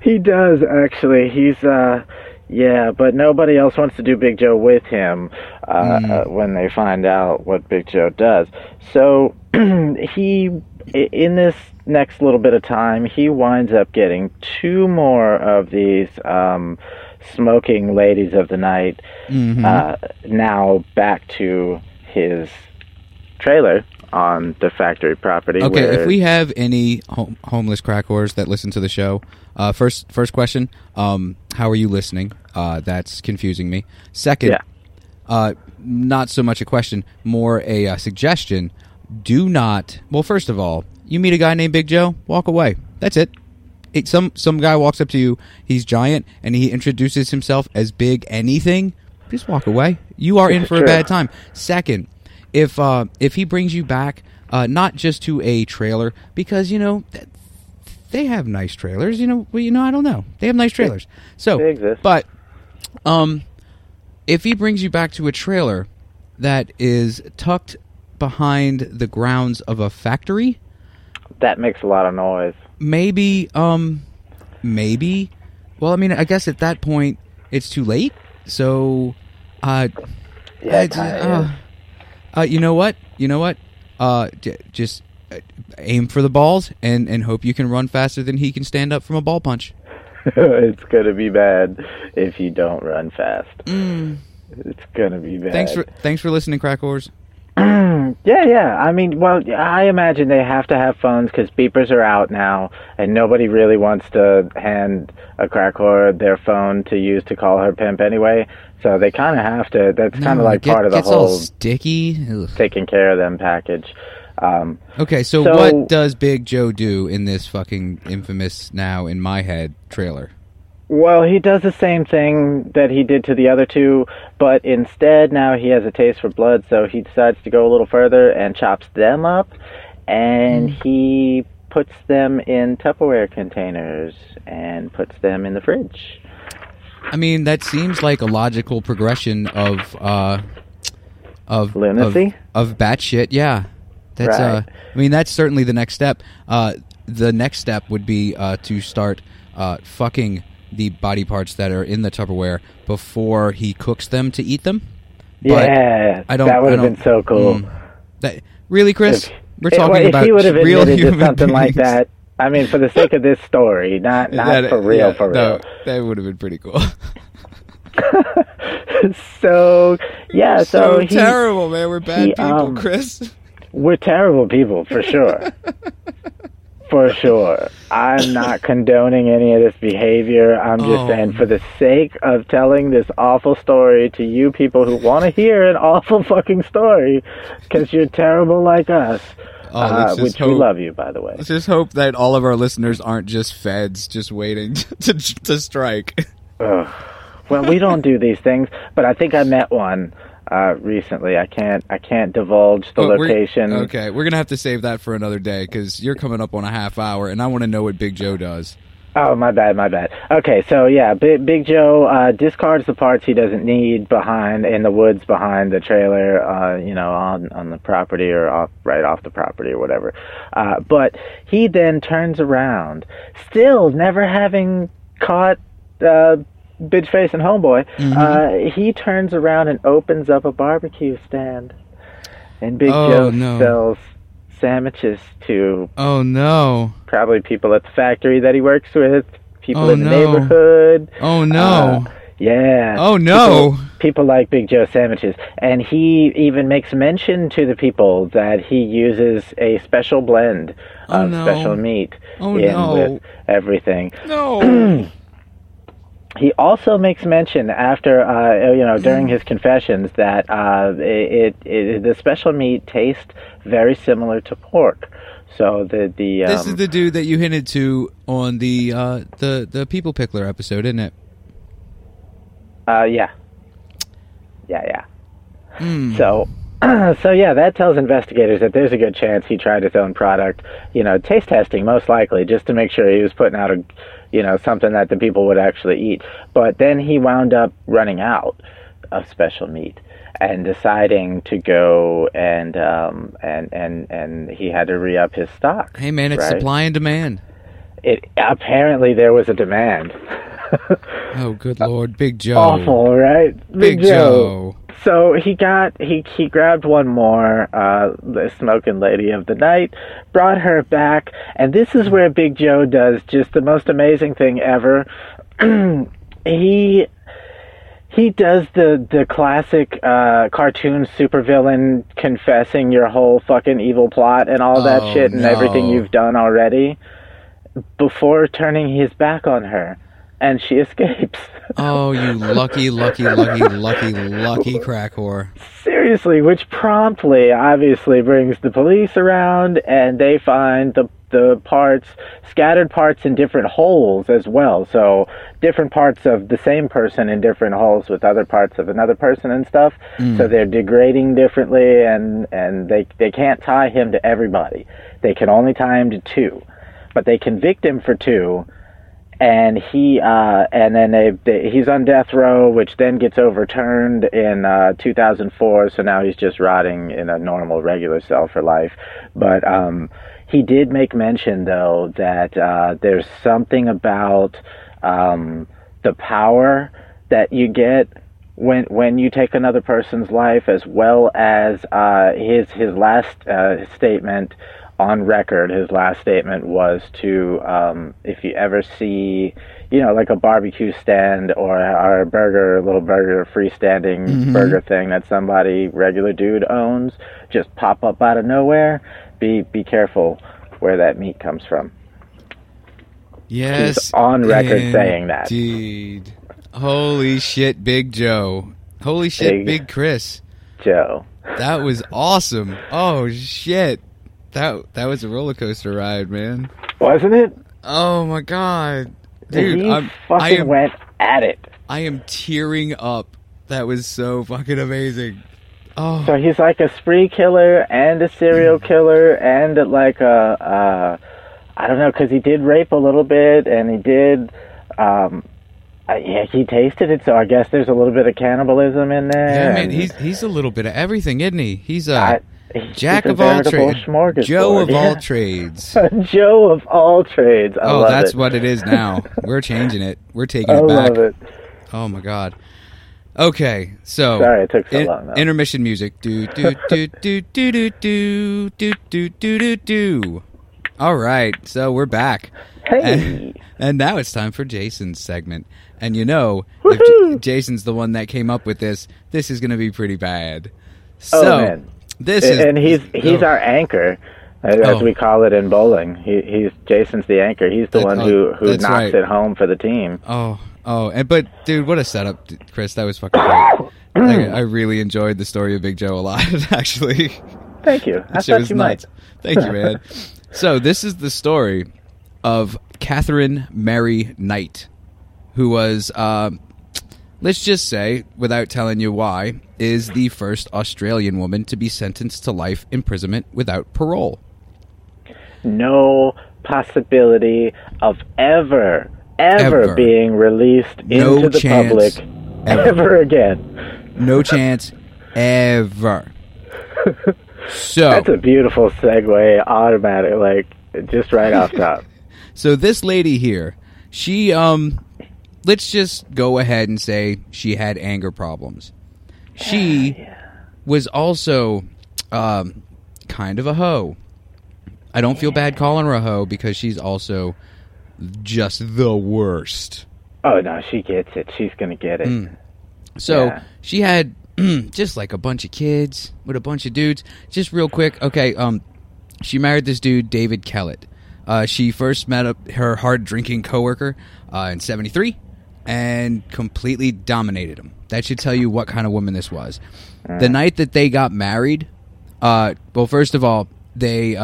He does, actually. He's, but nobody else wants to do Big Joe with him when they find out what Big Joe does. So in this next little bit of time, he winds up getting 2 more of these smoking ladies of the night now back to his trailer. On the factory property. Okay, if we have any homeless crack whores that listen to the show, first question, how are you listening? That's confusing me. Second, not so much a question, more a suggestion. Do not... Well, first of all, you meet a guy named Big Joe, walk away. That's it. Some guy walks up to you, he's giant, and he introduces himself as Big anything. Just walk away. You are in for a bad time. Second... If he brings you back, not just to a trailer, because, you know, they have nice trailers. You know, I don't know. They have nice trailers. So, they exist. But If he brings you back to a trailer that is tucked behind the grounds of a factory... That makes a lot of noise. Maybe. Well, I mean, I guess at that point, it's too late. So, You know what? Just aim for the balls and hope you can run faster than he can stand up from a ball punch. It's going to be bad if you don't run fast. Mm. It's going to be bad. Thanks for listening, Crack Whores. Yeah. I mean, well, I imagine they have to have phones because beepers are out now, and nobody really wants to hand a crack whore their phone to use to call her pimp anyway. So they kind of have to. That's kind of like part of the whole sticky taking care of them package. Okay, so what does Big Joe do in this fucking infamous, now in my head, trailer? Well, he does the same thing that he did to the other two, but instead now he has a taste for blood, so he decides to go a little further and chops them up, and he puts them in Tupperware containers and puts them in the fridge. I mean, that seems like a logical progression of lunacy? Of batshit, yeah. That's right. I mean, that's certainly the next step. The next step would be to start fucking the body parts that are in the Tupperware before he cooks them to eat them. But yeah, that would have been so cool. Really, Chris? We're talking about he would have real human to something beings. Like that. I mean, for the sake of this story, not for real. No, that would have been pretty cool. So terrible, man. We're bad people, Chris. We're terrible people, for sure. For sure. I'm not condoning any of this behavior. I'm just saying, for the sake of telling this awful story to you people who want to hear an awful fucking story, because you're terrible like us, we love you, by the way. Let's just hope that all of our listeners aren't just feds just waiting to strike. Ugh. Well, we don't do these things, but I think I met one. Recently, I can't divulge the location. Okay, we're gonna have to save that for another day because you're coming up on a half hour, and I want to know what Big Joe does. Oh, my bad. Okay, so yeah, Big Joe discards the parts he doesn't need behind in the woods behind the trailer, on the property or right off the property or whatever. But he then turns around, still never having caught. Bitch face and homeboy, he turns around and opens up a barbecue stand, and Big Joe sells sandwiches to probably people at the factory that he works with, people in the neighborhood. People like Big Joe sandwiches, and he even makes mention to the people that he uses a special blend of special meat with everything. No. He also makes mention after, during his confessions that the special meat tastes very similar to pork. So the this is the dude that you hinted to on the People Pickler episode, isn't it? Yeah. Mm. So yeah, that tells investigators that there's a good chance he tried his own product, taste testing most likely, just to make sure he was putting out something that the people would actually eat. But then he wound up running out of special meat and deciding to go and he had to re-up his stock. Hey man, it's supply and demand. Apparently there was a demand. Oh, good Lord, Big Joe. Awful, right? Big Joe. So he grabbed one more the smoking lady of the night, brought her back, and this is where Big Joe does just the most amazing thing ever. He does the classic cartoon supervillain confessing your whole fucking evil plot and all that shit and everything you've done already before turning his back on her. And she escapes. Oh, you lucky crack whore. Seriously, which promptly, obviously, brings the police around, and they find the parts, scattered parts in different holes as well. So different parts of the same person in different holes with other parts of another person and stuff. Mm. So they're degrading differently, and they can't tie him to everybody. They can only tie him to two. But they convict him for two. And he he's on death row, which then gets overturned in 2004. So now he's just rotting in a normal, regular cell for life. But he did make mention, though, that there's something about the power that you get when you take another person's life, as well as his last statement. On record, his last statement was to, if you ever see, like a barbecue stand or a little burger, freestanding burger thing that somebody, regular dude, owns, just pop up out of nowhere, be careful where that meat comes from. Yes. He's on record saying that. Indeed. Holy shit, Big Joe. Holy shit, Big Chris. Joe. That was awesome. Oh, shit. That was a roller coaster ride, man. Wasn't it? Oh my god, dude! I went at it. I am tearing up. That was so fucking amazing. Oh, so he's like a spree killer and a serial killer and like a I don't know, because he did rape a little bit and he did. He tasted it, so I guess there's a little bit of cannibalism in there. Yeah, man, he's a little bit of everything, isn't he? He's a. Jack of all trades, Joe of all trades. Joe of all trades. Oh, that's what it is now. We're changing it. We're taking it back. I love it. Oh my god. Okay, so sorry it took so long. Though. Intermission music. Do do do do do do do do do do do. All right, so we're back. Hey. And now it's time for Jason's segment. And if Jason's the one that came up with this, this is going to be pretty bad. So, oh man. He's our anchor, as we call it in bowling. He's Jason's the anchor. He's the one who knocks it home for the team. But dude, what a setup, Chris! That was fucking great. I really enjoyed the story of Big Joe a lot, actually. Thank you. I thought you might. Thank you, man. So this is the story of Catherine Mary Knight, who was. Let's just say, without telling you why, is the first Australian woman to be sentenced to life imprisonment without parole. No possibility of ever being released into the public ever again. No chance ever. So that's a beautiful segue, automatic, just right off top. So this lady here, she let's just go ahead and say she had anger problems. She was also kind of a hoe. I don't feel bad calling her a hoe because she's also just the worst. Oh, no, she gets it. She's going to get it. So she had just like a bunch of kids with a bunch of dudes. Just real quick. Okay, she married this dude, David Kellett. She first met her hard-drinking coworker in 1973. And completely dominated him. That should tell you what kind of woman this was. The night that they got married, well, first of all, they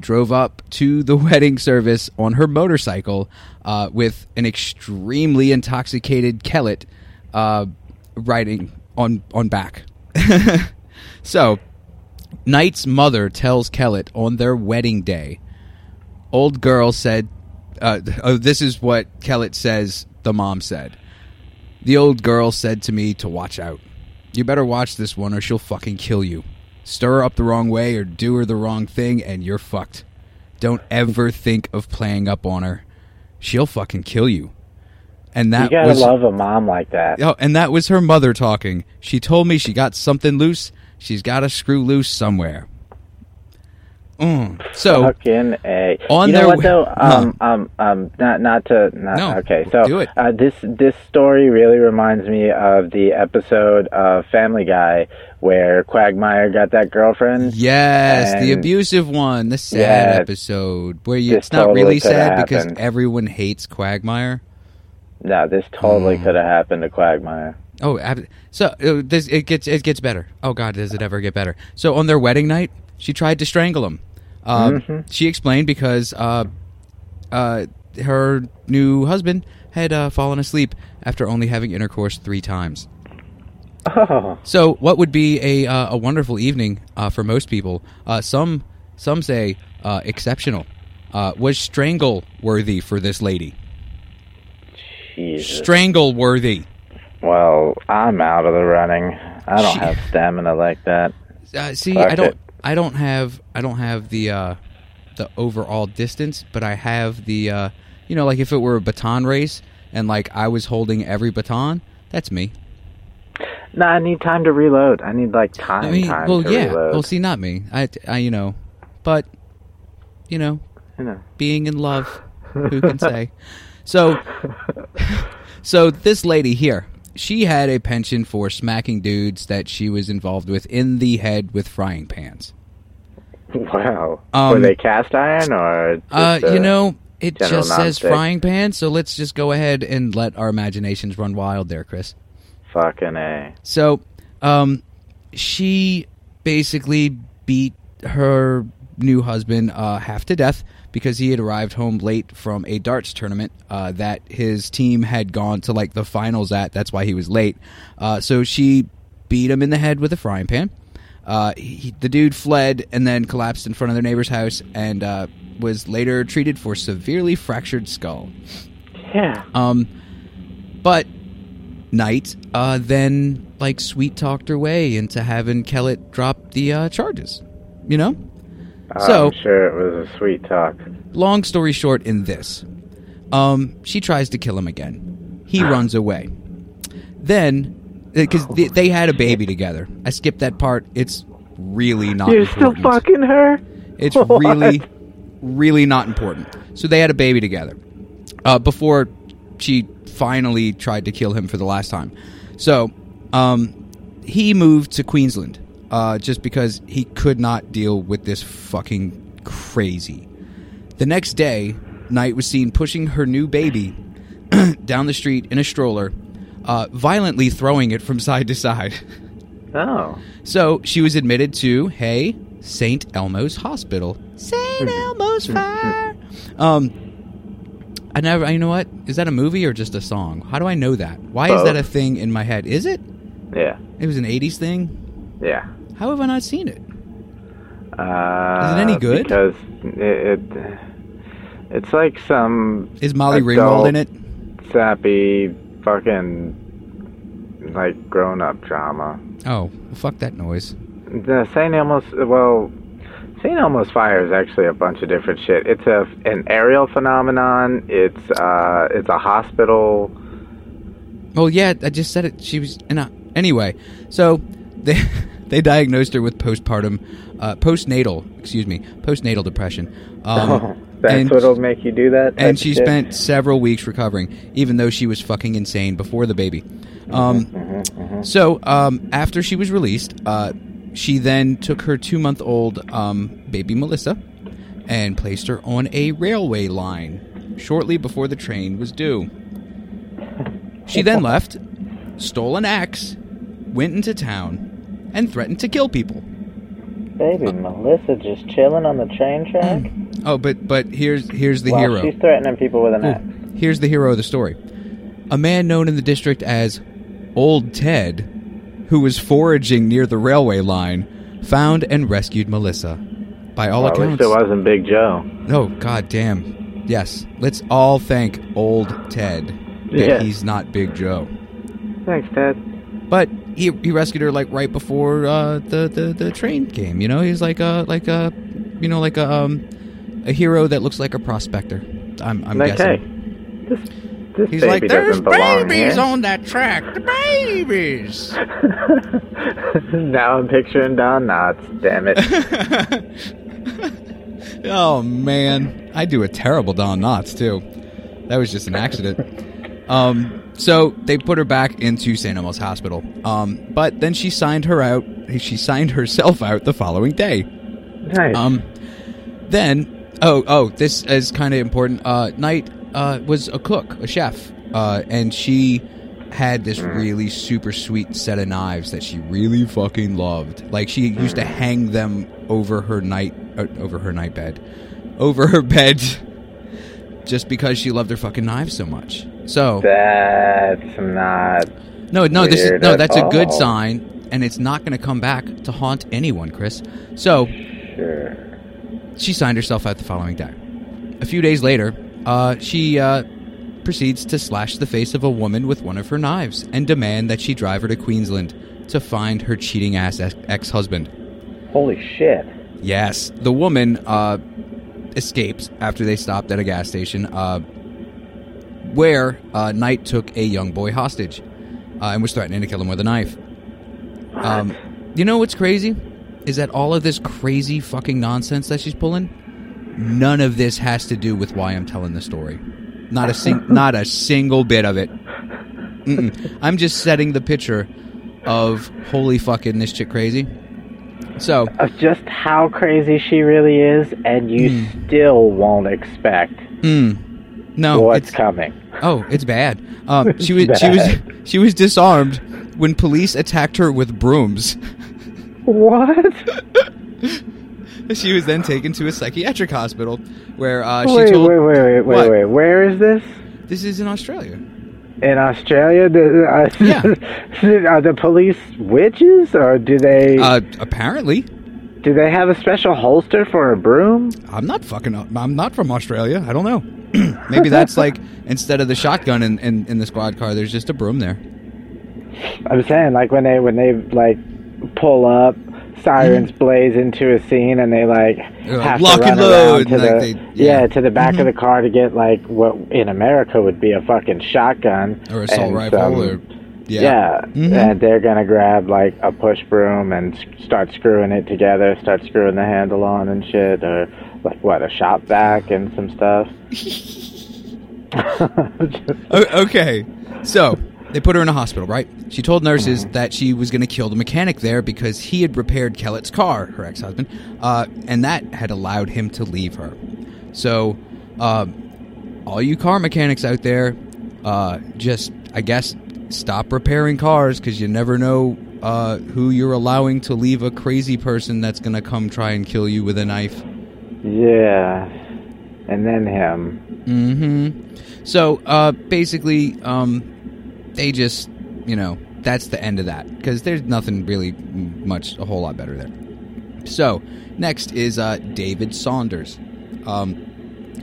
drove up to the wedding service on her motorcycle with an extremely intoxicated Kellett riding on back. So, Knight's mother tells Kellett on their wedding day, old girl said, this is what Kellett says the mom said. The old girl said to me to watch out. You better watch this one or she'll fucking kill you. Stir her up the wrong way or do her the wrong thing and you're fucked. Don't ever think of playing up on her. She'll fucking kill you. And that you gotta love a mom like that. Oh, and that was her mother talking. She told me she got something loose. She's got a screw loose somewhere. So fucking A. On their what though? So do it. This story really reminds me of the episode of Family Guy where Quagmire got that girlfriend. Yes, the abusive one, the sad episode where it's not totally really sad because everyone hates Quagmire. No, this totally could have happened to Quagmire. Oh, so it gets better. Oh God, does it ever get better? So on their wedding night, she tried to strangle him. She explained because her new husband had fallen asleep after only having intercourse 3 times. Oh. So what would be a wonderful evening for most people, some say exceptional, was strangle-worthy for this lady. Jesus. Strangle-worthy. Well, I'm out of the running. I don't have stamina like that. See, Fuck I don't. It. I don't have the overall distance, but I have the. You know, like if it were a baton race and like I was holding every baton, that's me. No, I need time to reload. I need like time. Well, to reload. Well, see, not me. I, you know, but you know, being in love, who can say? So this lady here, she had a penchant for smacking dudes that she was involved with in the head with frying pans. Wow. Were they cast iron or? You know. It General just says frying pan, so let's just go ahead and let our imaginations run wild there, Chris. Fucking A. So, she basically beat her new husband half to death because he had arrived home late from a darts tournament that his team had gone to, like, the finals at. That's why he was late. So she beat him in the head with a frying pan. The dude fled and then collapsed in front of their neighbor's house and was later treated for severely fractured skull. Yeah. But Knight then, like, sweet-talked her way into having Kellett drop the charges, you know? I'm sure it was a sweet talk. Long story short in this. She tries to kill him again. He runs away. Then... Because they had a baby together. I skipped that part. It's really not important. You're still fucking her? It's really, really not important. So they had a baby together before she finally tried to kill him for the last time. So he moved to Queensland just because he could not deal with this fucking crazy. The next day, Knight was seen pushing her new baby down the street in a stroller, violently throwing it from side to side. Oh. So she was admitted to, St. Elmo's Hospital. St. Elmo's Fire. I never, you know what? Is that a movie or just a song? How do I know that? Why is that a thing in my head? Is it? Yeah. It was an 80s thing? Yeah. How have I not seen it? Is it any good? Because it's like some... Is Molly Ringwald in it? Sappy... Fucking, like, grown-up drama. Oh, well, fuck that noise. The St. Elmo's Fire is actually a bunch of different shit. It's an aerial phenomenon. It's a hospital. Well, yeah, I just said it. She was in a... Anyway, so they diagnosed her with postnatal depression. That's what'll make you do that? And she spent several weeks recovering, even though she was fucking insane before the baby. So, after she was released, she then took her 2-month-old baby Melissa and placed her on a railway line shortly before the train was due. She then left, stole an axe, went into town, and threatened to kill people. Baby Melissa just chilling on the train track? Oh, but here's the hero. She's threatening people with an axe. Here's the hero of the story. A man known in the district as Old Ted, who was foraging near the railway line, found and rescued Melissa. By all accounts... At least it wasn't Big Joe. Oh, god damn. Yes. Let's all thank Old Ted that he's not Big Joe. Thanks, Ted. But... He rescued her, like, right before the train came. You know, he's like a hero that looks like a prospector. I'm guessing. Hey, this he's baby like, there's babies on that track, the babies. Now I'm picturing Don Knotts. Damn it! Oh man, I do a terrible Don Knotts too. That was just an accident. So they put her back into St. Elmo's Hospital. But then she signed her out. She signed herself out the following day. Nice. Then, this is kind of important. Knight was a cook, a chef, and she had this really super sweet set of knives that she really fucking loved. Like, she used to hang them over her bed, just because she loved her fucking knives so much. So that's not weird that's a good sign, and it's not going to come back to haunt anyone, Chris. So sure. She signed herself out the following day. A few days later, she proceeds to slash the face of a woman with one of her knives and demand that she drive her to Queensland to find her cheating-ass ex-husband. Holy shit. Yes. The woman escapes after they stopped at a gas station where Knight took a young boy hostage and was threatening to kill him with a knife. You know what's crazy? Is that all of this crazy fucking nonsense that she's pulling, none of this has to do with why I'm telling the story. Not a single bit of it. Mm-mm. I'm just setting the picture of, holy fucking, this chick crazy. So of just how crazy she really is, and you still won't expect no, what's coming. Oh, it's bad. She was disarmed when police attacked her with brooms. What? She was then taken to a psychiatric hospital where she told... Wait. Where is this? This is in Australia. In Australia? Yeah. Are the police witches, or do they... apparently. Do they have a special holster for a broom? I'm not from Australia. I don't know. Maybe that's like, instead of the shotgun in the squad car, there's just a broom there. I'm saying, like, when they like... pull up, sirens blaze into a scene, and they like have lock to run and load to to the back of the car to get like what in America would be a fucking shotgun or assault rifle, and they're gonna grab like a push broom and start screwing it together, start screwing the handle on and shit, or like what, a shop vac and some stuff. Okay, so. They put her in a hospital, right? She told nurses that she was going to kill the mechanic there because he had repaired Kellett's car, her ex-husband, and that had allowed him to leave her. So, all you car mechanics out there, just, I guess, stop repairing cars, because you never know who you're allowing to leave a crazy person that's going to come try and kill you with a knife. Yeah, and then him. Mm-hmm. So, basically... they just, that's the end of that, because there's nothing really much, a whole lot better there. So, next is David Saunders.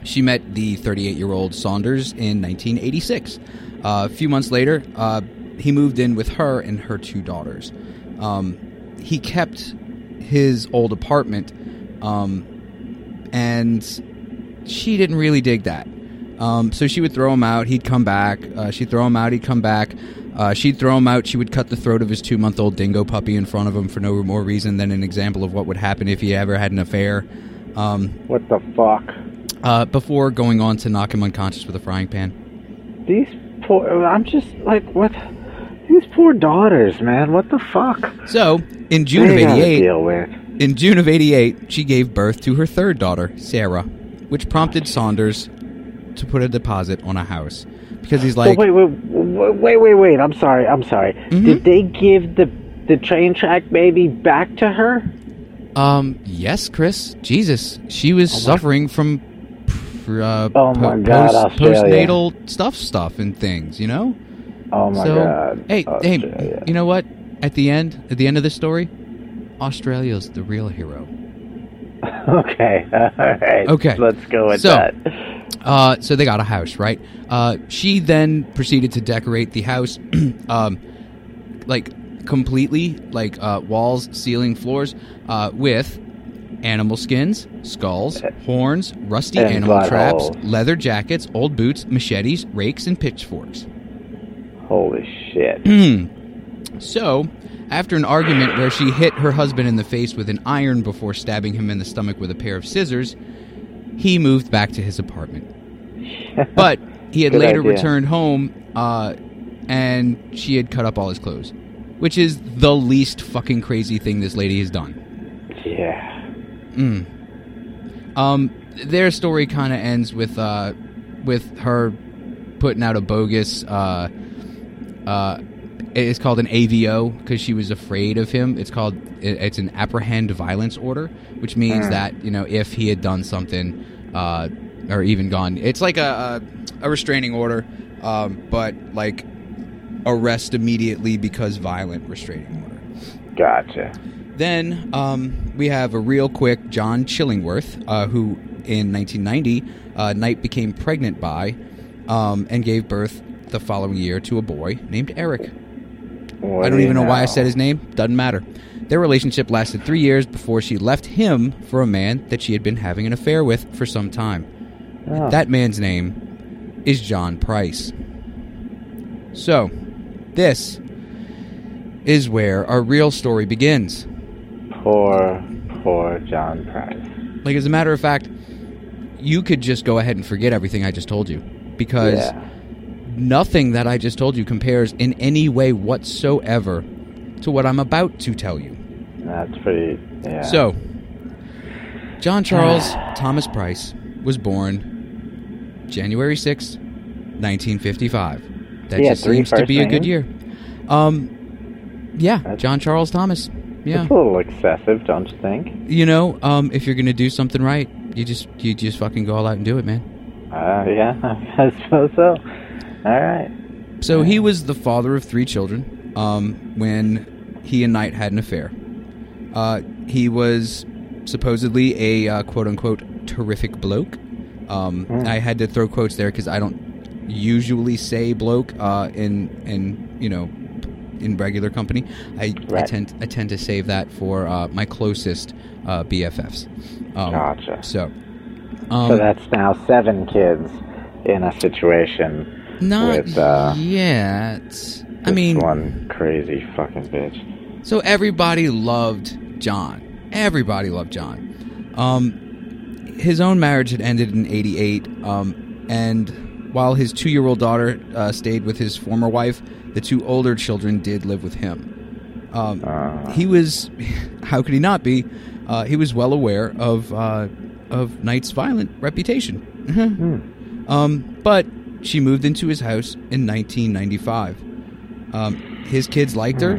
She met the 38-year-old Saunders in 1986. A few months later, he moved in with her and her two daughters. He kept his old apartment, and she didn't really dig that. So she would throw him out, he'd come back, she'd throw him out, he'd come back, she'd throw him out, she would cut the throat of his 2-month-old dingo puppy in front of him for no more reason than an example of what would happen if he ever had an affair. What the fuck? Before going on to knock him unconscious with a frying pan. These poor daughters, man, what the fuck? So, in June of 88, she gave birth to her third daughter, Sarah, which prompted Saunders to put a deposit on a house, because he's like, wait, I'm sorry. Mm-hmm. Did they give the train track baby back to her? Yes, Chris. Jesus, she was suffering from postnatal stuff and things, Oh my god. Hey, you know what? At the end of this story, Australia's the real hero. Okay, all right. Okay, let's go with that. So they got a house, right? She then proceeded to decorate the house, completely, walls, ceiling, floors, with animal skins, skulls, horns, rusty animal traps, leather jackets, old boots, machetes, rakes, and pitchforks. Holy shit. So, after an argument where she hit her husband in the face with an iron before stabbing him in the stomach with a pair of scissors, he moved back to his apartment. But he had later returned home, and she had cut up all his clothes, which is the least fucking crazy thing this lady has done. Yeah. Their story kind of ends with her putting out a bogus... it's called an AVO because she was afraid of him. It's an apprehend violence order, which means that, if he had done something or even gone, it's like a restraining order, but like arrest immediately because violent restraining order. Gotcha. Then we have a real quick John Chillingworth, who in 1990, Knight became pregnant by and gave birth the following year to a boy named Eric. I don't even know why I said his name. Doesn't matter. Their relationship lasted 3 years before she left him for a man that she had been having an affair with for some time. Oh. That man's name is John Price. So, this is where our real story begins. Poor John Price. Like, as a matter of fact, you could just go ahead and forget everything I just told you. Because nothing that I just told you compares in any way whatsoever to what I'm about to tell you. That's pretty, So, John Charles Thomas Price was born January 6th, 1955. That just seems to be a good year. That's John Charles Thomas. Yeah. It's a little excessive, don't you think? You know, if you're going to do something right, you just fucking go all out and do it, man. I suppose so. All right. So he was the father of 3 children when he and Knight had an affair. He was supposedly a quote-unquote terrific bloke. I had to throw quotes there because I don't usually say bloke in regular company. I tend to save that for my closest BFFs. Gotcha. So that's now 7 kids in a situation. Not with, yet. I mean, one crazy fucking bitch. So everybody loved John. His own marriage had ended in 1988, and while his 2-year-old daughter stayed with his former wife, the 2 older children did live with him. He was, how could he not be? He was well aware of Knight's violent reputation. But she moved into his house in 1995. His kids liked her.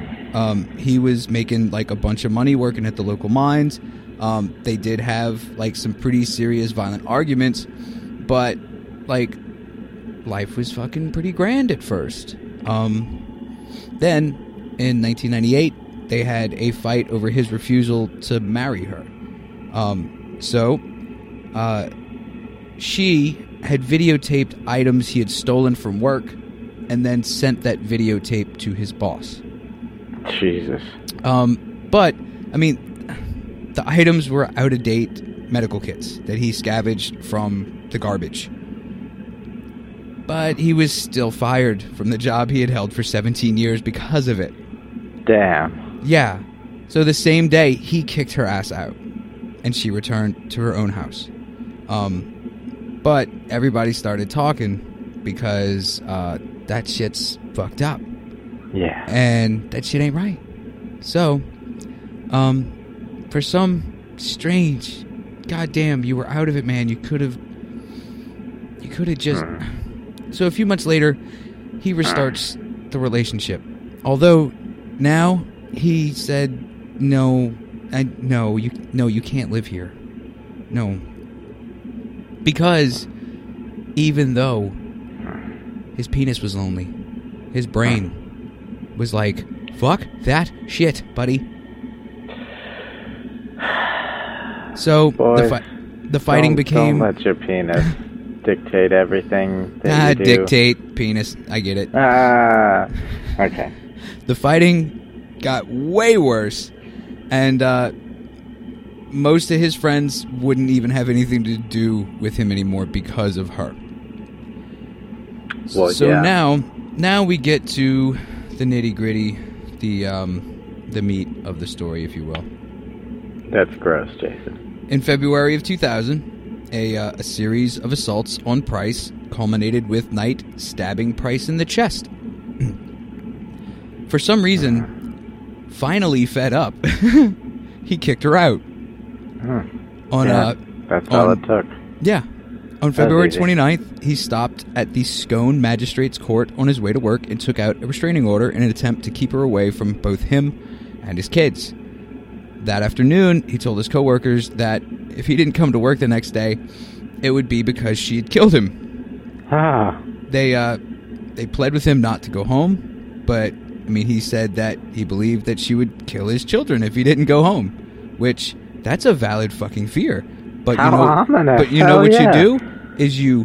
He was making like a bunch of money working at the local mines. They did have like some pretty serious violent arguments, but like life was fucking pretty grand at first. Then in 1998, they had a fight over his refusal to marry her. So she had videotaped items he had stolen from work and then sent that videotape to his boss. Jesus. But, I mean, the items were out-of-date medical kits that he scavenged from the garbage. But he was still fired from the job he had held for 17 years because of it. Damn. Yeah. So the same day, he kicked her ass out, and she returned to her own house. But everybody started talking because that shit's fucked up. Yeah. And that shit ain't right. So, for some strange, goddamn, you were out of it, man. You could have just... So a few months later, he restarts the relationship. Although, now, he said, no, you can't live here. No. Because even though his penis was lonely, his brain was like, fuck that shit, buddy. So boys, the fighting became... Don't let your penis dictate everything that you do. Dictate penis. I get it. Okay. The fighting got way worse, and... most of his friends wouldn't even have anything to do with him anymore because of her. Well, so now we get to the nitty-gritty, the meat of the story, if you will. That's gross, Jason. In February of 2000, a series of assaults on Price culminated with Knight stabbing Price in the chest. For some reason, finally fed up, he kicked her out. That's all it took. Yeah. On February 29th, he stopped at the Scone Magistrate's Court on his way to work and took out a restraining order in an attempt to keep her away from both him and his kids. That afternoon, he told his co-workers that if he didn't come to work the next day, it would be because she had killed him. They pled with him not to go home, but I mean, he said that he believed that she would kill his children if he didn't go home, which... that's a valid fucking fear. But you know what you do is you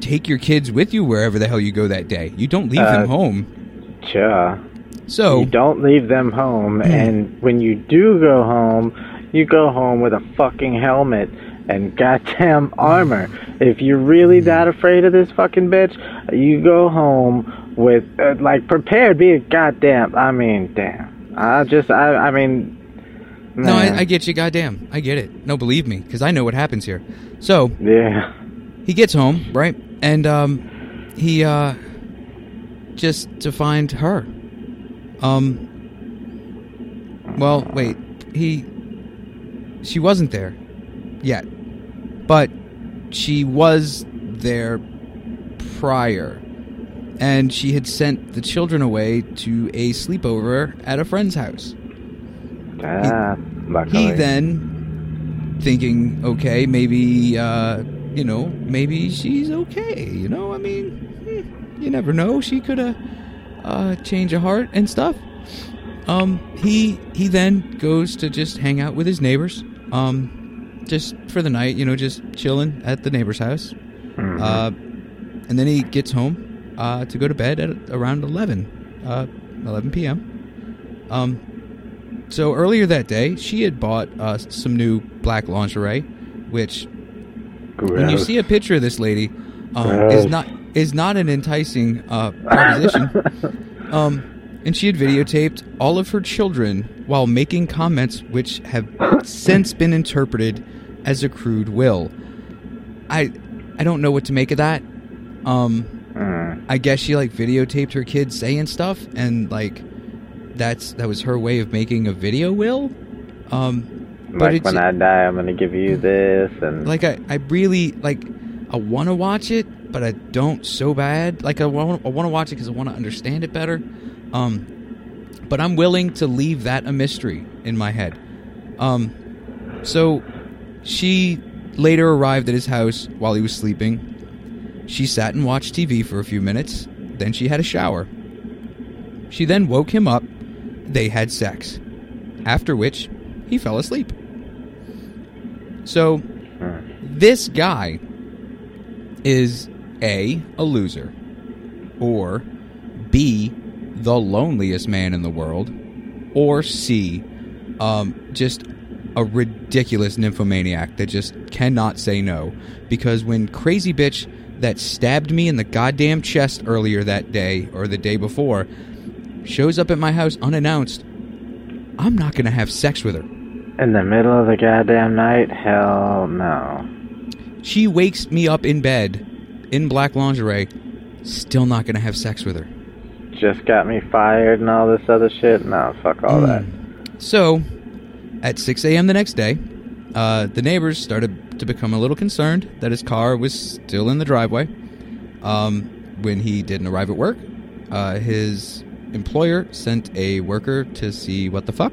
just take your kids with you wherever the hell you go that day. You don't leave them home. Sure. So you don't leave them home, and when you do go home, you go home with a fucking helmet and goddamn armor. If you're really that afraid of this fucking bitch, you go home with, prepared, be a goddamn, I mean, damn. I mean... Man. No, I get you, goddamn. I get it. No, believe me, because I know what happens here. So... Yeah. He gets home, right? And, he, just to find her. Well, wait. She wasn't there yet, but she was there prior, and she had sent the children away to a sleepover at a friend's house. He then, thinking, okay, maybe, maybe she's okay, I mean, you never know, she could have changed her heart and stuff. He then goes to just hang out with his neighbors, just for the night, just chilling at the neighbor's house. Mm-hmm. And then he gets home to go to bed at around 11 p.m. So earlier that day, she had bought some new black lingerie, which, gross. When you see a picture of this lady, is not an enticing proposition. And she had videotaped all of her children while making comments which have since been interpreted as a crude will. I don't know what to make of that. I guess she videotaped her kids saying stuff, and that was her way of making a video will. But when I die, I'm gonna give you this, and I really want to watch it, but I don't so bad. I want to watch it because I want to understand it better. But I'm willing to leave that a mystery in my head. So she later arrived at his house while he was sleeping. She sat and watched TV for a few minutes. Then she had a shower. She then woke him up. They had sex, after which he fell asleep. So this guy is A loser, or B, the loneliest man in the world, or C, just a ridiculous nymphomaniac that just cannot say no. Because when crazy bitch that stabbed me in the goddamn chest earlier that day, or the day before, shows up at my house unannounced, I'm not going to have sex with her. In the middle of the goddamn night? Hell no. She wakes me up in bed, in black lingerie, still not going to have sex with her. Just got me fired and all this other shit. No, fuck all that. So, at 6 a.m. the next day, the neighbors started to become a little concerned that his car was still in the driveway. When he didn't arrive at work, his employer sent a worker to see what the fuck.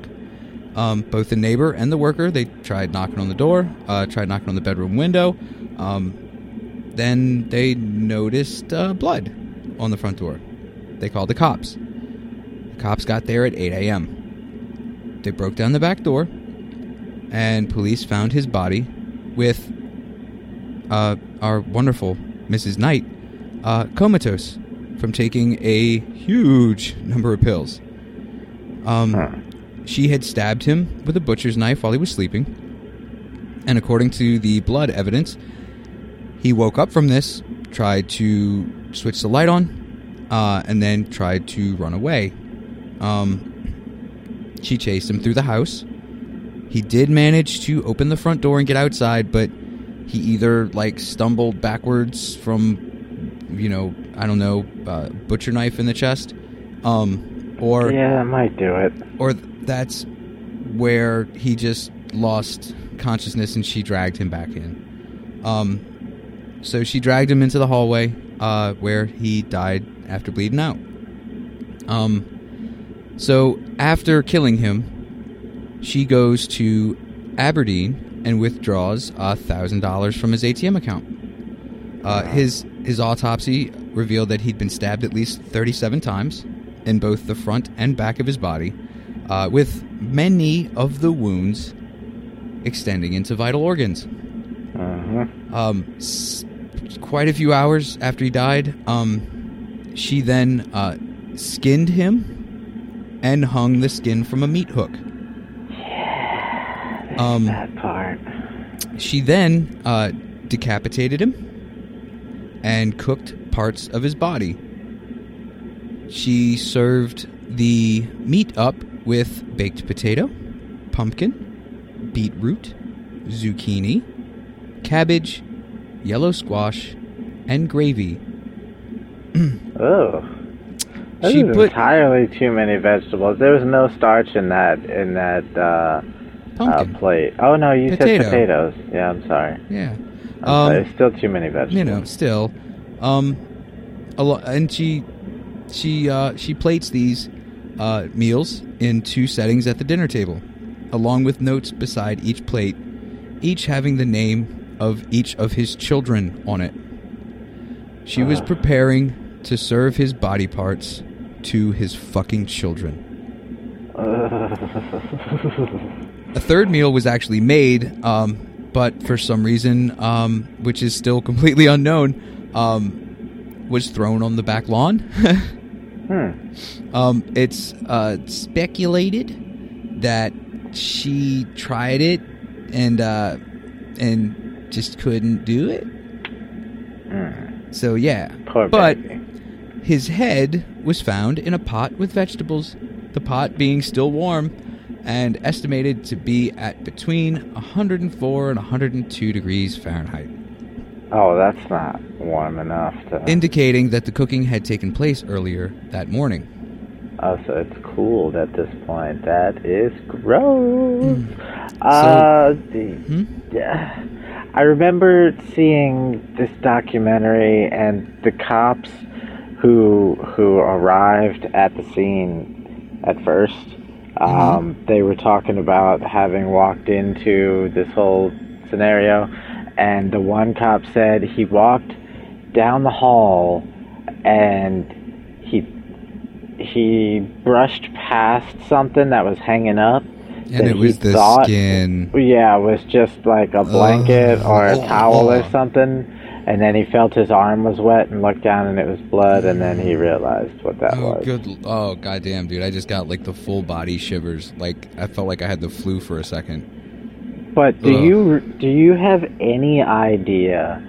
Both the neighbor and the worker, they tried knocking on the door, tried knocking on the bedroom window. Then they noticed blood on the front door. They called the cops. The cops got there at 8 a.m. They broke down the back door, and police found his body with our wonderful Mrs. Knight comatose from taking a huge number of pills. She had stabbed him with a butcher's knife while he was sleeping, and according to the blood evidence, he woke up from this, tried to switch the light on, and then tried to run away. She chased him through the house. He did manage to open the front door and get outside, but he either stumbled backwards from, butcher knife in the chest, or yeah, that might do it. Or that's where he just lost consciousness, and she dragged him back in. So she dragged him into the hallway, where he died after bleeding out. So after killing him, she goes to Aberdeen and withdraws $1,000 from his ATM account. His autopsy revealed that he'd been stabbed at least 37 times in both the front and back of his body, with many of the wounds extending into vital organs. quite a few hours after he died, she then skinned him and hung the skin from a meat hook. Yeah, that part. She then decapitated him and cooked parts of his body. She served the meat up with baked potato, pumpkin, beetroot, zucchini, cabbage, yellow squash, and gravy. Oh, this is entirely too many vegetables. There was no starch in that plate. Oh no, you said potatoes. Yeah, I'm sorry. Yeah, it's still too many vegetables. You know, still, a lot. And she plates these meals in two settings at the dinner table, along with notes beside each plate, each having the name of each of his children on it. She was preparing to serve his body parts to his fucking children. A third meal was actually made, but for some reason, which is still completely unknown, was thrown on the back lawn. It's speculated that she tried it and just couldn't do it. So yeah, poor baby. His head was found in a pot with vegetables, the pot being still warm and estimated to be at between 104 and 102 degrees Fahrenheit. Oh, that's not warm enough to... Indicating that the cooking had taken place earlier that morning. Oh, so it's cooled at this point. That is gross. Yeah. I remember seeing this documentary, and the cops who arrived at the scene at first, they were talking about having walked into this whole scenario, and the one cop said he walked down the hall and he brushed past something that was hanging up. And it was the skin. Yeah, it was just like a blanket or a towel or something. And then he felt his arm was wet and looked down and it was blood. And then he realized what that was. Good. Oh, goddamn, dude. I just got like the full body shivers. Like I felt like I had the flu for a second. But do you have any idea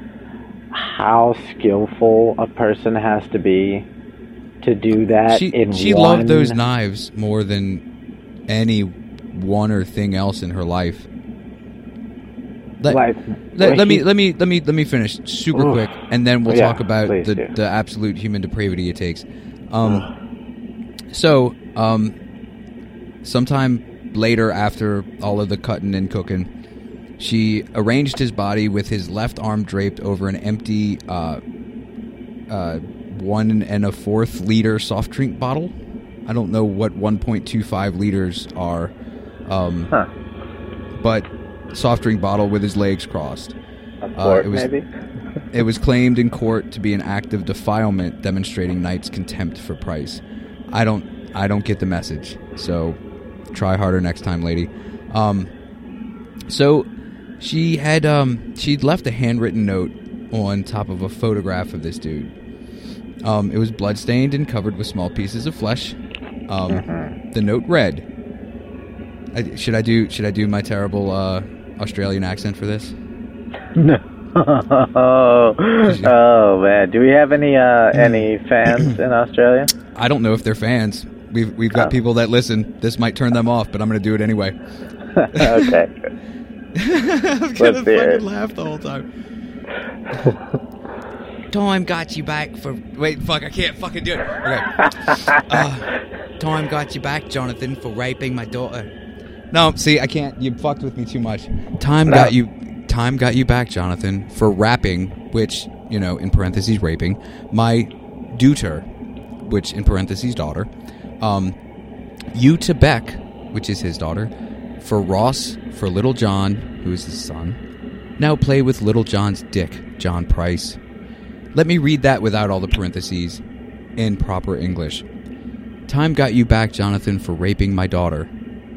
how skillful a person has to be to do that? She loved those knives more than any one or thing else in her life. Let me finish super quick, and then we'll talk about the absolute human depravity it takes. Sometime later, after all of the cutting and cooking, she arranged his body with his left arm draped over an empty 1 1/4 liter soft drink bottle. I don't know what 1.25 liters are, but soft drink bottle with his legs crossed. It was claimed in court to be an act of defilement, demonstrating Knight's contempt for Price. I don't get the message. So try harder next time, lady. So she had she'd left a handwritten note on top of a photograph of this dude. It was bloodstained and covered with small pieces of flesh. The note read. Should I do my terrible Australian accent for this? No. Oh man, do we have any fans in Australia? I don't know if they're fans. We've got people that listen. This might turn them off, but I'm going to do it anyway. Okay. I'm going to fucking laugh the whole time. Time got you back for... Wait, fuck, I can't fucking do it. Okay. Time got you back, Jonathan, for raping my daughter. No, see, I can't. You fucked with me too much. Time got you back, Jonathan, for rapping, which, you know, in parentheses, raping, my deuter, which, in parentheses, daughter, you to Beck, which is his daughter, for Ross, for Little John, who is his son. Now play with Little John's dick, John Price. Let me read that without all the parentheses in proper English. Time got you back, Jonathan, for raping my daughter.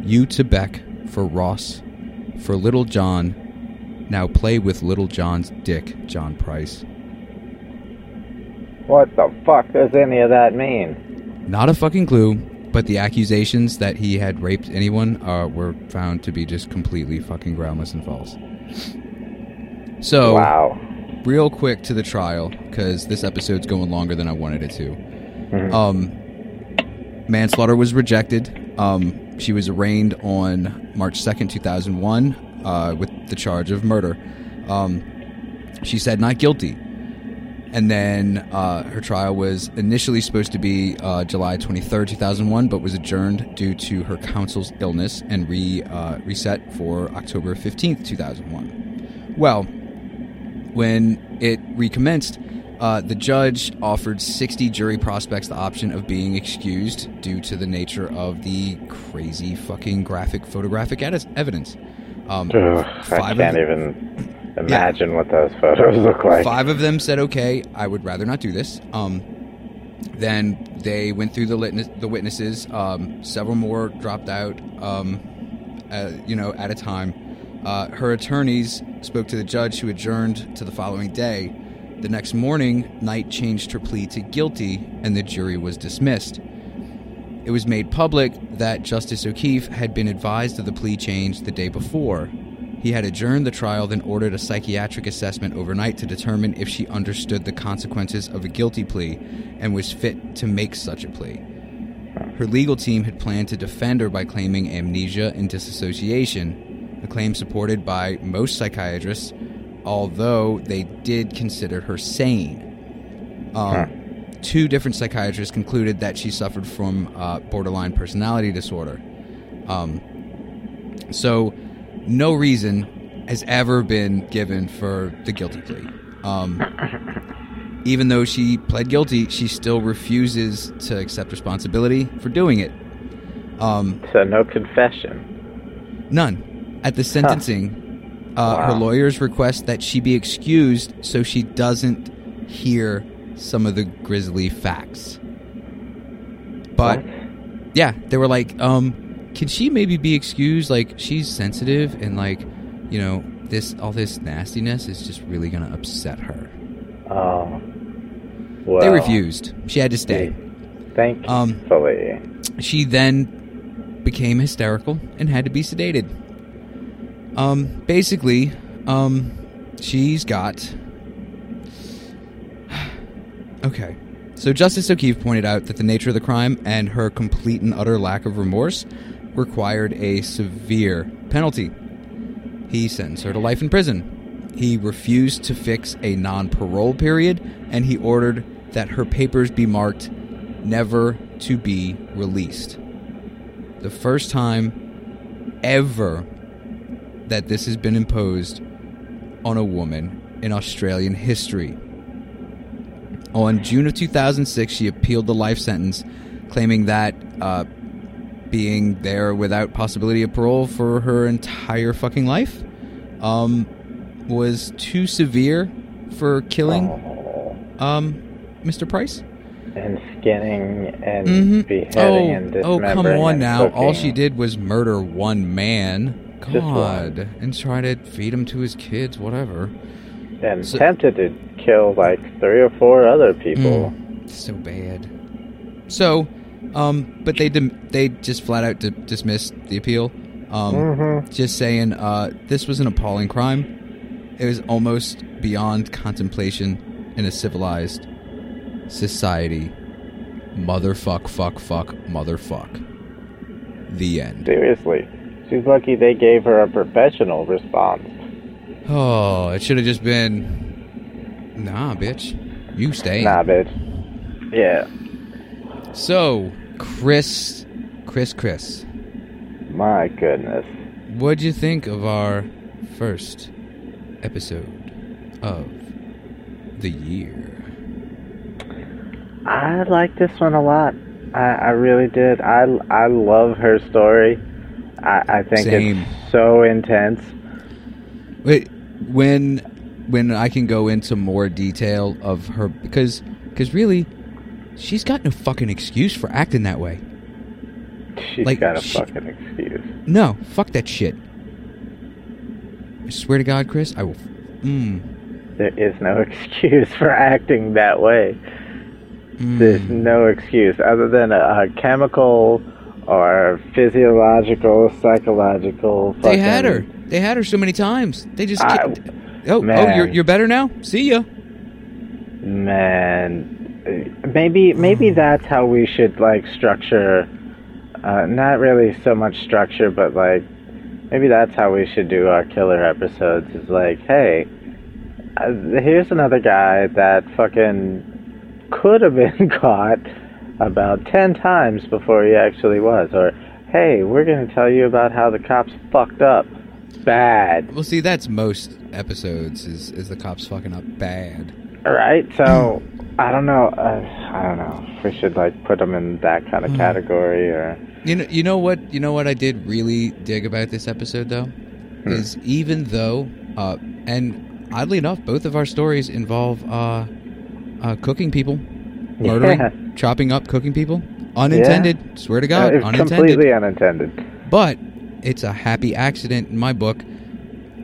You to Beck for Ross, for Little John. Now play with Little John's dick, John Price. What the fuck does any of that mean? Not a fucking clue, but the accusations that he had raped anyone were found to be just completely fucking groundless and false. So, wow. Real quick to the trial, because this episode's going longer than I wanted it to. Mm-hmm. Manslaughter was rejected. She was arraigned on March 2nd, 2001, with the charge of murder. She said not guilty. And then her trial was initially supposed to be July 23rd, 2001, but was adjourned due to her counsel's illness and reset for October 15th, 2001. Well, when it recommenced, the judge offered 60 jury prospects the option of being excused due to the nature of the crazy fucking photographic evidence. I can't even... imagine what those photos look like. Five of them said, okay, I would rather not do this. Then they went through the witnesses. Several more dropped out, at a time. Her attorneys spoke to the judge, who adjourned to the following day. The next morning, Knight changed her plea to guilty, and the jury was dismissed. It was made public that Justice O'Keefe had been advised of the plea change the day before. He had adjourned the trial, then ordered a psychiatric assessment overnight to determine if she understood the consequences of a guilty plea and was fit to make such a plea. Her legal team had planned to defend her by claiming amnesia and disassociation, a claim supported by most psychiatrists, although they did consider her sane. Two different psychiatrists concluded that she suffered from borderline personality disorder. No reason has ever been given for the guilty plea. Even though she pled guilty, she still refuses to accept responsibility for doing it. So no confession? None. At the sentencing, her lawyers request that she be excused so she doesn't hear some of the grisly facts. But, yeah, they were like... can she maybe be excused? Like, she's sensitive, and this nastiness is just really going to upset her. Well, they refused. She had to stay. Thankfully. She then became hysterical and had to be sedated. She's got... okay. So Justice O'Keefe pointed out that the nature of the crime and her complete and utter lack of remorse required a severe penalty. He sentenced her to life in prison. He refused to fix a non-parole period, and he ordered that her papers be marked never to be released. The first time ever that this has been imposed on a woman in Australian history. On June of 2006, she appealed the life sentence, claiming that being there without possibility of parole for her entire fucking life was too severe for killing Mr. Price. And skinning and beheading and dismembering. Oh, come on now. Cooking. All she did was murder one man. God. One. And try to feed him to his kids, whatever. And tempted to kill, three or four other people. So bad. So... but they just flat out dismissed the appeal, just saying this was an appalling crime. It was almost beyond contemplation in a civilized society. Motherfuck, fuck, fuck, motherfuck. The end. Seriously. She's lucky they gave her a professional response. Oh, it should have just been, nah, bitch. You stay. Nah, bitch. Yeah. So, Chris. My goodness. What'd you think of our first episode of the year? I liked this one a lot. I really did. I love her story. I think it's so intense. Wait, when I can go into more detail of her, because really... she's got no fucking excuse for acting that way. She's got a fucking excuse. No, fuck that shit. I swear to God, Chris, I will... There is no excuse for acting that way. There's no excuse other than a chemical or physiological, psychological. They had her. They had her so many times. They just. Oh, you're better now. See ya. Man, maybe that's how we should like structure. Not really so much structure, but like maybe that's how we should do our killer episodes. Is like, hey, here's another guy that fucking could have been caught about 10 times before he actually was. Or, hey, we're going to tell you about how the cops fucked up bad. Well, see, that's most episodes is the cops fucking up bad. All right, so I don't know. We should like put them in that kind of category, or you know what I did really dig about this episode though is even though and oddly enough, both of our stories involve cooking people, murdering, chopping up, cooking people. Unintended. Yeah. Swear to God, unintended. Completely unintended. But it's a happy accident in my book.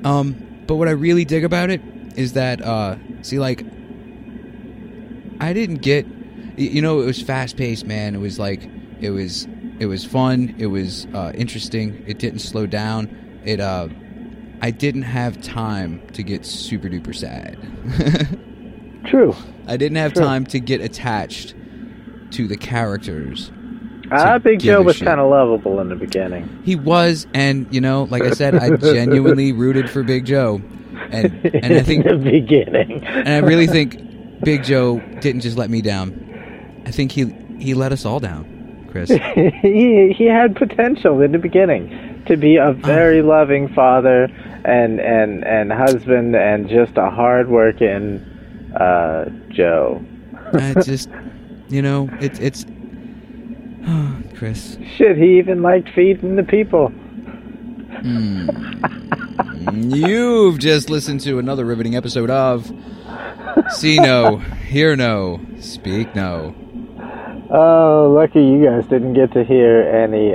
But what I really dig about it is that, see, like, I didn't get, you know, it was fast-paced, man. It was like, it was fun. It was interesting. It didn't slow down. It, I didn't have time to get super-duper sad. True. I didn't have time to get attached to the characters. Big Joe was kind of lovable in the beginning. He was, and, you know, like I said, I genuinely rooted for Big Joe. And I think in the beginning. And I really think Big Joe didn't just let me down. I think he let us all down, Chris. he had potential in the beginning to be a very loving father and husband and just a hard-working Joe. It's just, you know, it's Chris. Shit, he even liked feeding the people. You've just listened to another riveting episode of See No, Hear No, Speak No. Oh, lucky you guys didn't get to hear any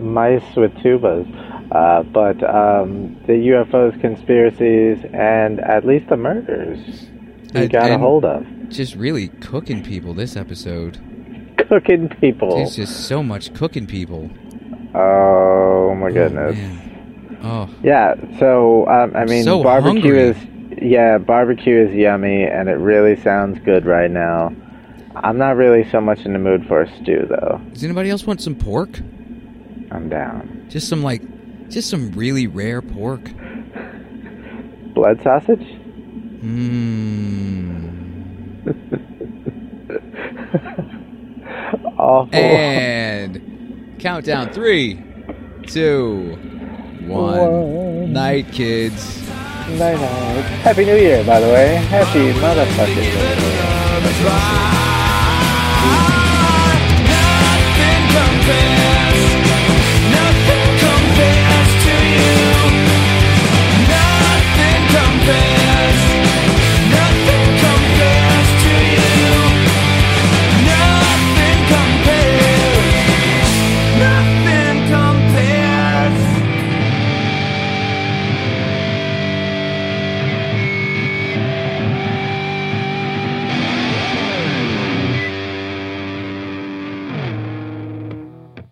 mice with tubas. But the UFOs, conspiracies, and at least the murders. You got a hold of. Just really cooking people this episode. Cooking people. There's just so much cooking people. Oh my goodness. Man. Oh. Yeah. So I mean, so barbecue hungry. Barbecue is yummy, and it really sounds good right now. I'm not really so much in the mood for a stew, though. Does anybody else want some pork? I'm down. Just some really rare pork. Blood sausage. Awful. And countdown 3, 2, 1. Night, kids. Night, night. Happy New Year, by the way. Happy motherfucking New Year.